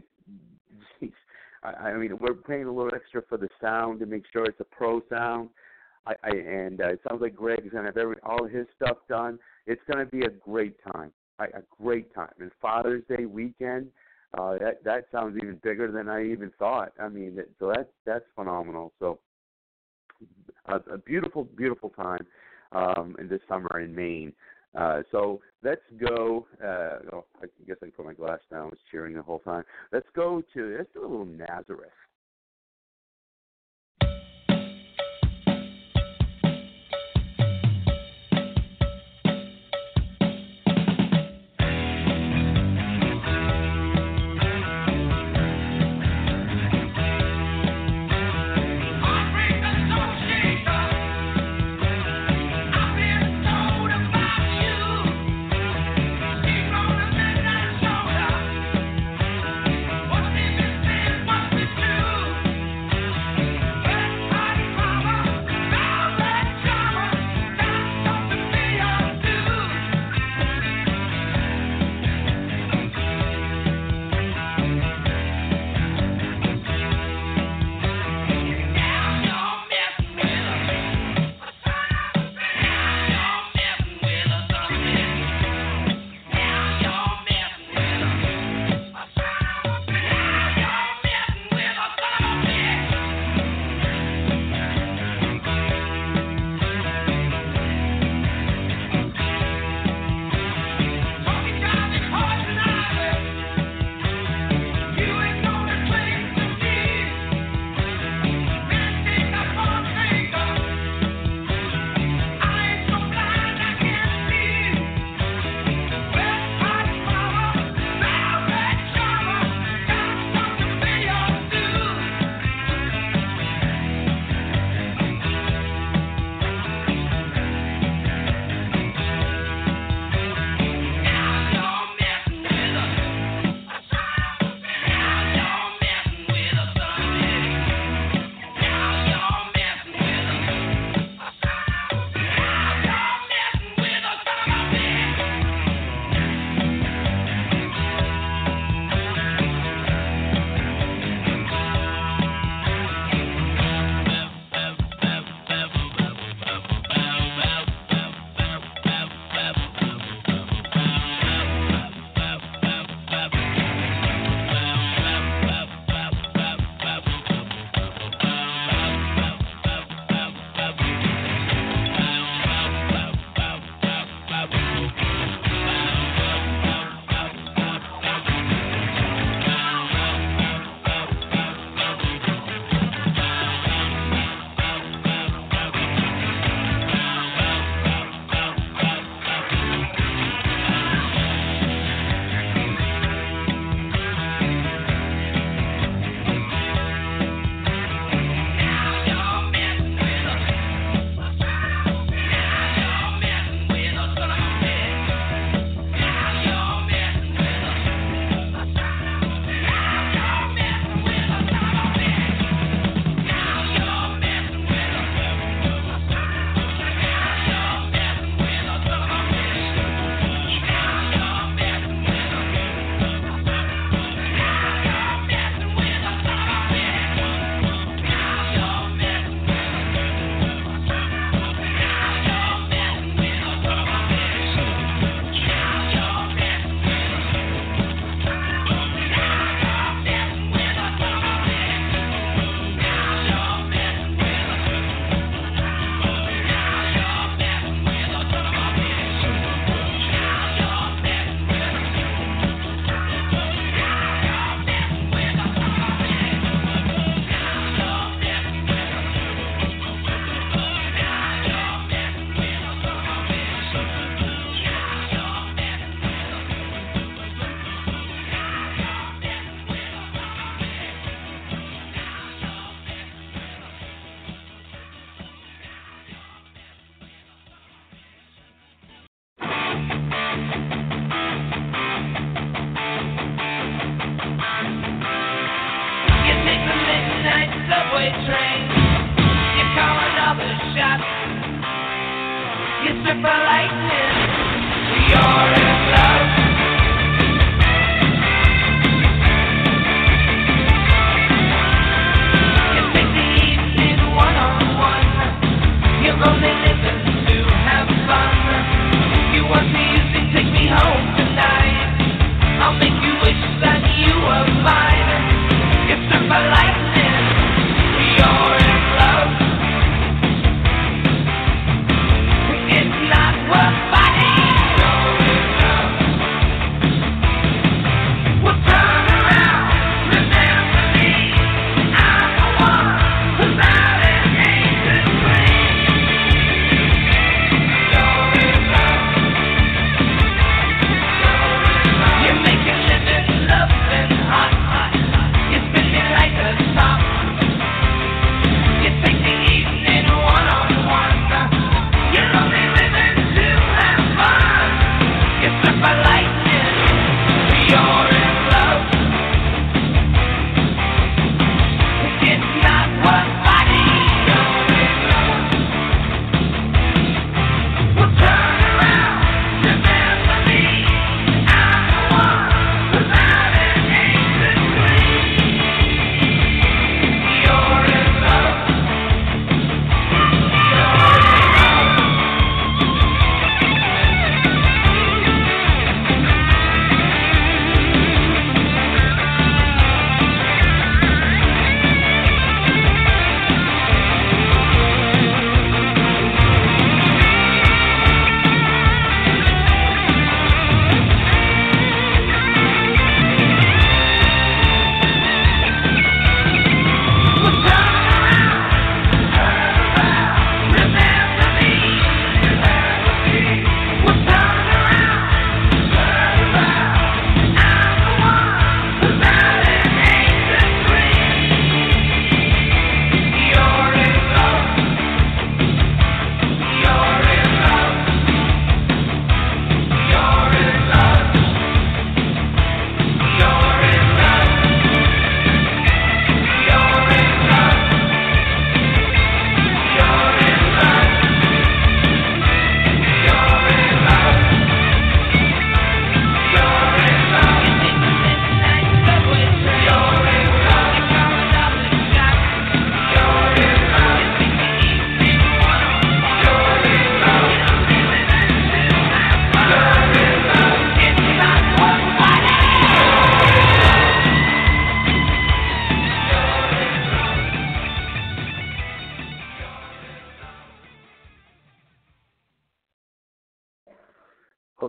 paying a little extra for the sound to make sure it's a pro sound. And it sounds like Greg's gonna have all his stuff done. It's gonna be a great time. A great time. And Father's Day weekend, that sounds even bigger than I even thought. I mean, so that's phenomenal. So a beautiful, beautiful time in this summer in Maine. So let's go. I guess I can put my glass down. I was cheering the whole time. Let's do a little Nazareth.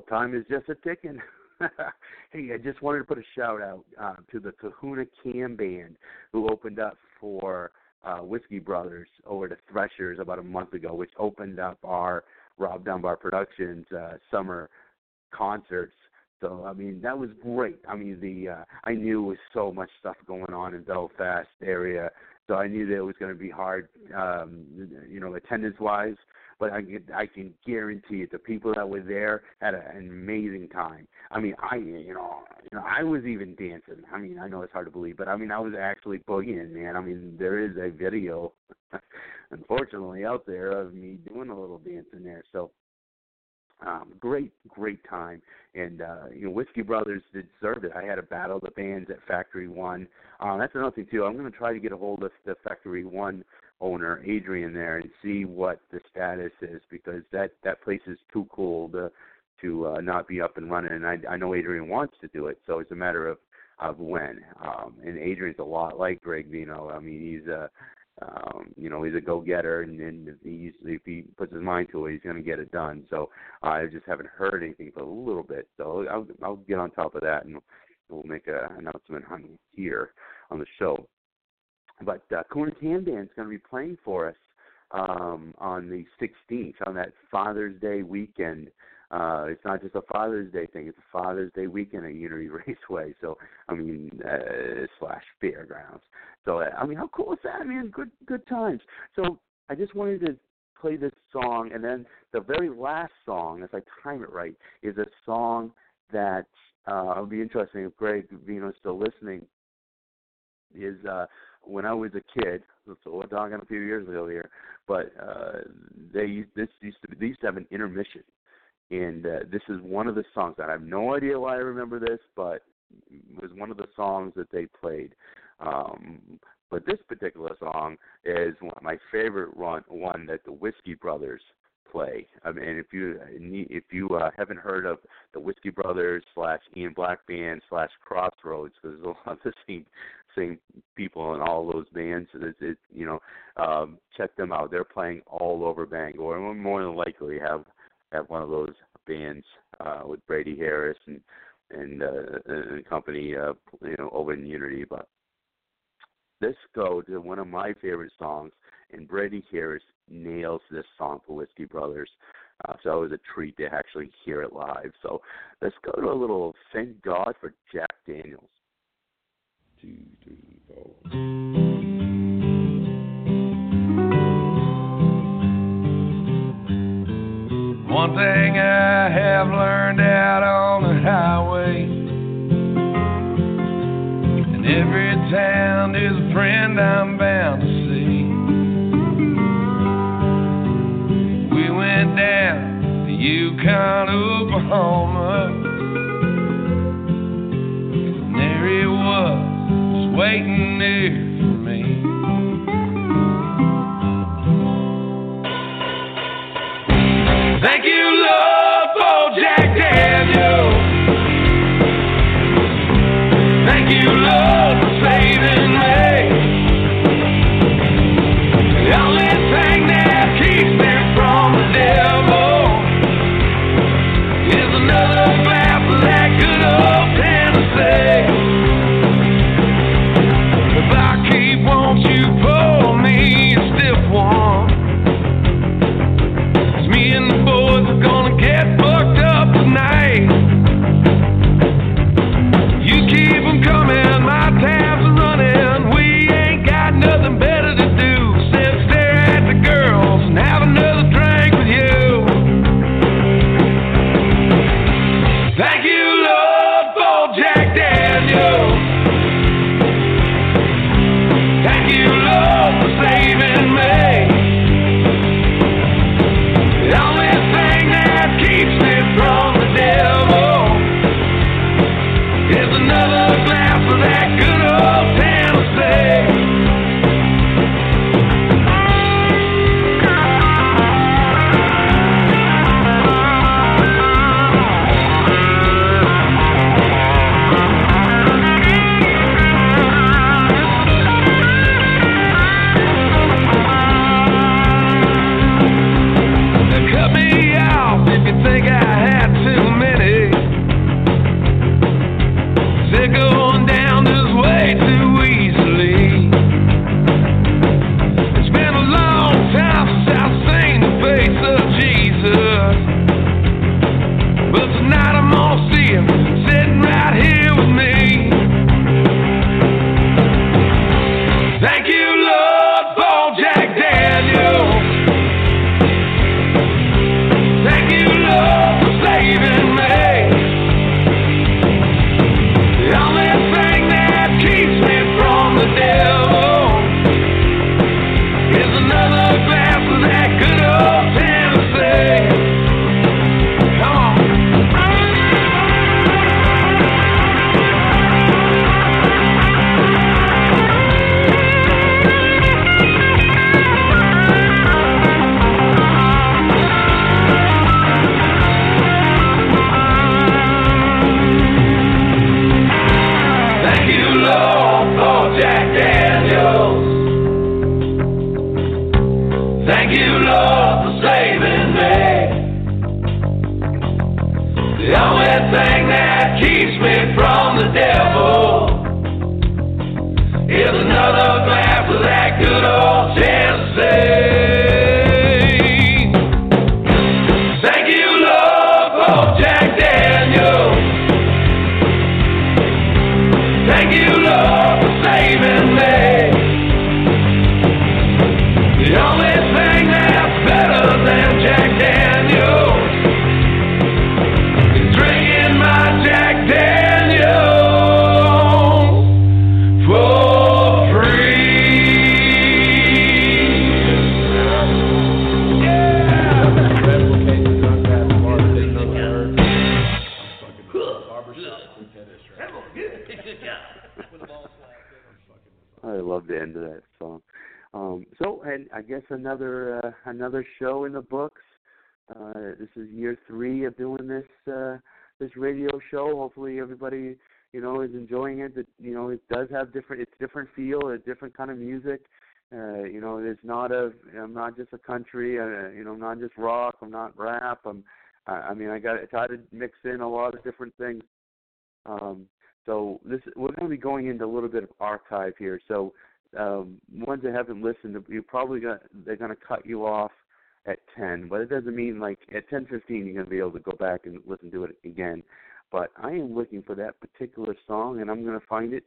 Time is just a ticking. Hey, I just wanted to put a shout out to the Kahuna Cam Band who opened up for Whiskey Brothers over to Threshers about a month ago, which opened up our Rob Dunbar Productions summer concerts. So, I mean, that was great. I mean, I knew there was so much stuff going on in Belfast area, so I knew that it was going to be hard, attendance-wise. But I can guarantee it. The people that were there had an amazing time. I mean, I was even dancing. I mean, I know it's hard to believe, but I mean, I was actually boogieing, man. I mean, there is a video, unfortunately, out there of me doing a little dancing there. So, great time. And, Whiskey Brothers deserved it. I had a battle of the bands at Factory One. That's another thing, too. I'm going to try to get a hold of the Factory One owner Adrian there and see what the status is, because that place is too cool to not be up and running. And I know Adrian wants to do it, so it's a matter of when. And Adrian's a lot like Greg Veinote. I mean, he's he's a go-getter, and if he puts his mind to it, he's going to get it done. So I just haven't heard anything for a little bit. So I'll get on top of that, and we'll make an announcement here on the show. But Kahuna Cam Band's going to be playing for us on the 16th, on that Father's Day weekend. It's not just a Father's Day thing. It's a Father's Day weekend at Unity Raceway, / fairgrounds. So, how cool is that, man? Good times. So I just wanted to play this song, and then the very last song, if I time it right, is a song that will be interesting if Greg Veinote's still listening, is when I was a kid, so we're talking a few years ago here, but they used to have an intermission. And this is one of the songs. I have no idea why I remember this, but it was one of the songs that they played. But this particular song is one of my favorite one that the Whiskey Brothers play. I mean, if you haven't heard of the Whiskey Brothers / Ian Black Band / Crossroads, because there's a lot of the same people in all those bands. Check them out. They're playing all over Bangor, and we'll more than likely have one of those bands with Brady Harris and company, over in Unity. But this goes to one of my favorite songs, and Brady Harris nails this song for Whiskey Brothers. So it was a treat to actually hear it live. So let's go to a little Thank God for Jack Daniels. 2, 3, 4. One thing I have learned out on the highway, and every town is a friend I'm bound to see. We went down to Yukon, Oklahoma, and there he was, just waiting there. Thank you, Lord, for Jack Daniels. Thank you, Lord, for saving me. The only thing that keeps me from the devil is another glass of that good old Tennessee. If I keep, won't you pull me a stiff one? Free. I love the end of that song. So, and I guess another show in the books. This is year 3 of doing this radio show. Hopefully, everybody is enjoying it. You know, it does have it's different feel, a different kind of music. It's not I'm not just a country. I'm not just rock. I'm not rap. I got to try to mix in a lot of different things. So we're going to be going into a little bit of archive here. So ones that haven't listened, they're going to cut you off at 10, but it doesn't mean like at 10:15 you're going to be able to go back and listen to it again. But I am looking for that particular song, and I'm going to find it.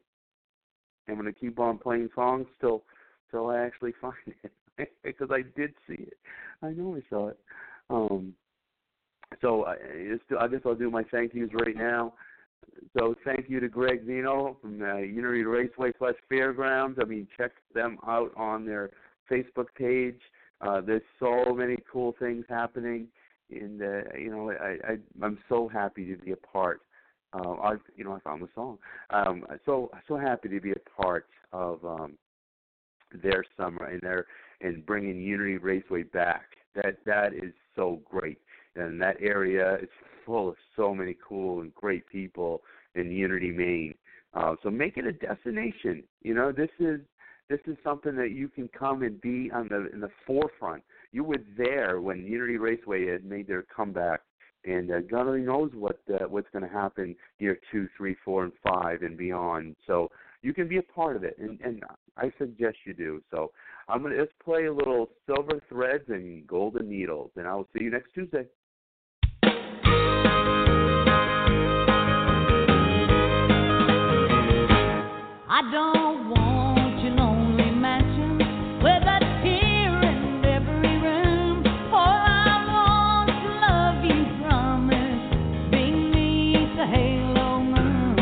I'm going to keep on playing songs till I actually find it because I did see it. I know I saw it. So I guess I'll do my thank yous right now. So thank you to Greg Veinote from Unity Raceway / Fairgrounds. Check them out on their Facebook page. There's so many cool things happening, and I'm so happy to be a part. I found the song. So happy to be a part of their summer and bringing Unity Raceway back. That is so great. And that area is full of so many cool and great people in Unity, Maine. So make it a destination. This is something that you can come and be in the forefront. You were there when Unity Raceway had made their comeback, and God only knows what's going to happen year 2, 3, 4, and 5 and beyond. So you can be a part of it, and I suggest you do. So I'm going to just play a little Silver Threads and Golden Needles, and I will see you next Tuesday. I don't want your lonely mansion with a tear in every room. All I want to love you from is beneath the halo moon.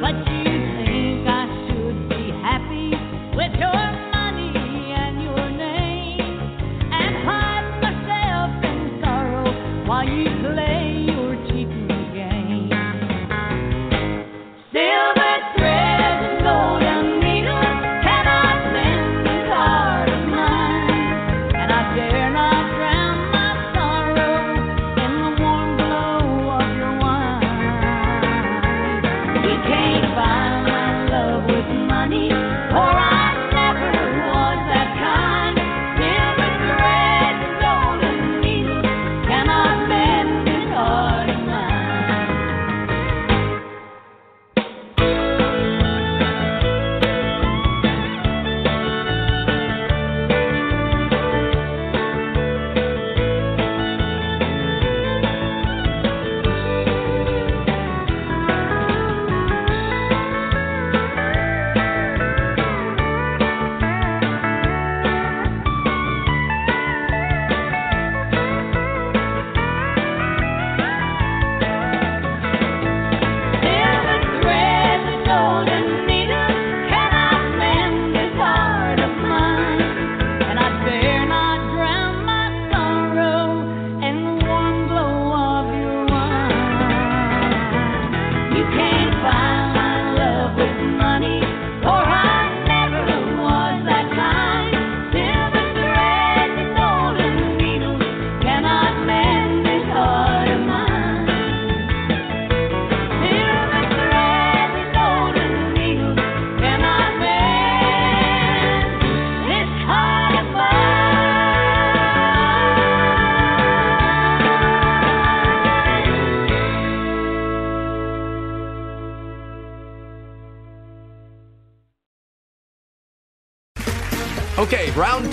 But you think I should be happy with your money and your name, and hide myself in sorrow while you play your cheating game. Still okay, round